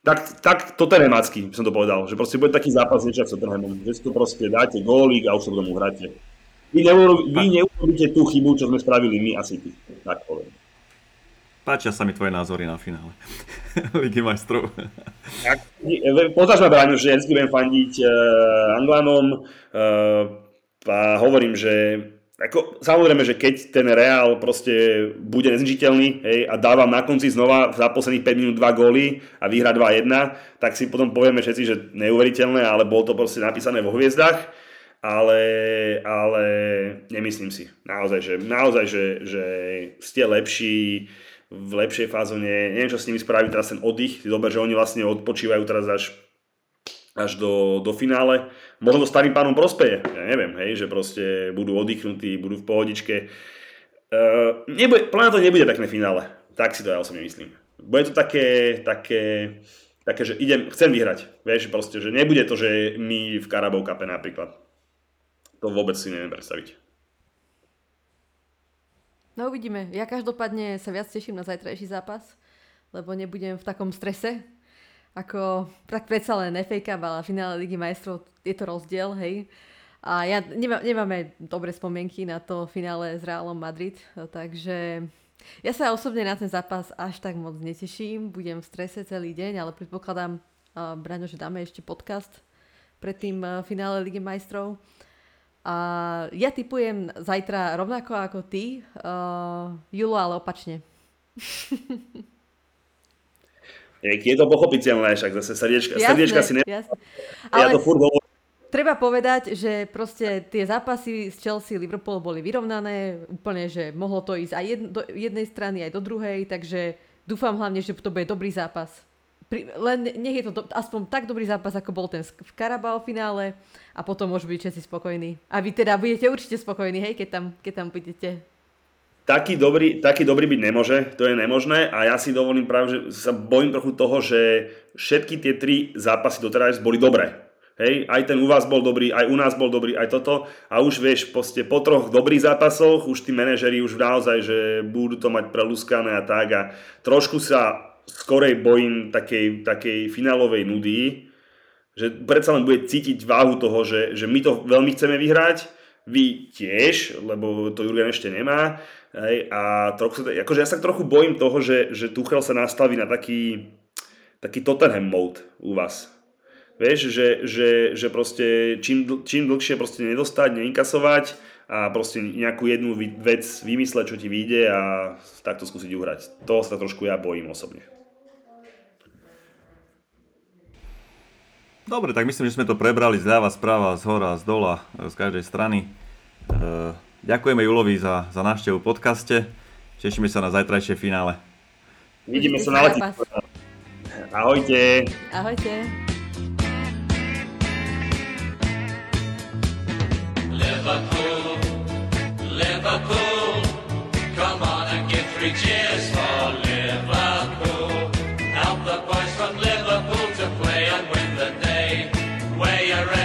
Tak to tenemácky som to povedal, že proste bude taký zápas niečo ako Tottenhamom, že si to proste dáte gólik a už sa potom uhráte. Vy neurobíte tú chybu, čo sme spravili my a City, tak poviem. Páčia sa mi tvoje názory na finále Ligy majstrov. Poznáš ma, Braňo, že vždy budem fandiť Anglanom a hovorím, že ako, samozrejme, že keď ten Real proste bude nezničiteľný, hej, a dávam na konci znova za posledných 5 minút 2 góly a vyhra 2-1, tak si potom povieme všetci, že neuveriteľné, ale bolo to proste napísané vo hviezdach, ale nemyslím si. Naozaj, že ste lepší, v lepšej fázone, neviem, čo s nimi spraví teraz ten oddych, dobre, že oni vlastne odpočívajú teraz až do finále. Možno to starým pánom prospeje, ja neviem, hej, že proste budú oddychnutí, budú v pohodičke. Plán to nebude pekné finále, tak si to ja osobne myslím. Bude to také, že chcem vyhrať, vieš, proste, že nebude to, že my v Carabao Cupe napríklad. To vôbec si neviem predstaviť. No uvidíme. Ja každopádne sa viac teším na zajtrajší zápas, lebo nebudem v takom strese, ako tak predsa len FA Cup, ale finále Ligy majstrov, je to rozdiel, hej. A ja nemáme dobré spomienky na to finále s Realom Madrid, takže ja sa osobne na ten zápas až tak moc neteším, budem v strese celý deň, ale predpokladám, Braňo, že dáme ešte podcast pred tým finále Ligy majstrov. A ja tipujem zajtra rovnako ako ty, Julo, ale opačne. Je to pochopiteľné, však zase srdiečka si ne... Ja to furt hovorím. Treba povedať, že proste tie zápasy z Chelsea, Liverpool boli vyrovnané, úplne, že mohlo to ísť aj do jednej strany, aj do druhej, takže dúfam hlavne, že to bude dobrý zápas. Len nech je to aspoň tak dobrý zápas, ako bol ten v Carabao finále, a potom môžu byť všetci spokojní. A vy teda budete určite spokojní, hej, keď tam budete. Taký dobrý byť nemôže, to je nemožné, a ja si dovolím práve, že sa bojím trochu toho, že všetky tie tri zápasy doteraz boli dobré. Hej, aj ten u vás bol dobrý, aj u nás bol dobrý, aj toto. A už vieš, po troch dobrých zápasoch, už tí manažeri už naozaj, že budú to mať preluskané a tak, a trošku sa skorej bojím takej finálovej nudy, že predsa len bude cítiť váhu toho, že my to veľmi chceme vyhrať, vy tiež, lebo to Jurgen ešte nemá. Hej, a akože ja sa trochu bojím toho, že Tuchel sa nastaví na taký Tottenham mode u vás. Vieš, že proste čím dlhšie proste nedostať, neinkasovať a proste nejakú jednu vec vymysleť, čo ti vyjde, a takto skúsiť uhrať. Toho sa trošku ja bojím osobne. Dobre, tak myslím, že sme to prebrali zľava, správa, zhora, zdola, z každej strany. Ďakujeme Julovi za návštevu v podcaste. Tešíme sa na zajtrajšie finále. Vidíme sa na letišti. Ahojte. Ahojte. Liverpool, Liverpool, come on and give three cheers for Liverpool. Help the boys from Liverpool to play and win the day. Way around.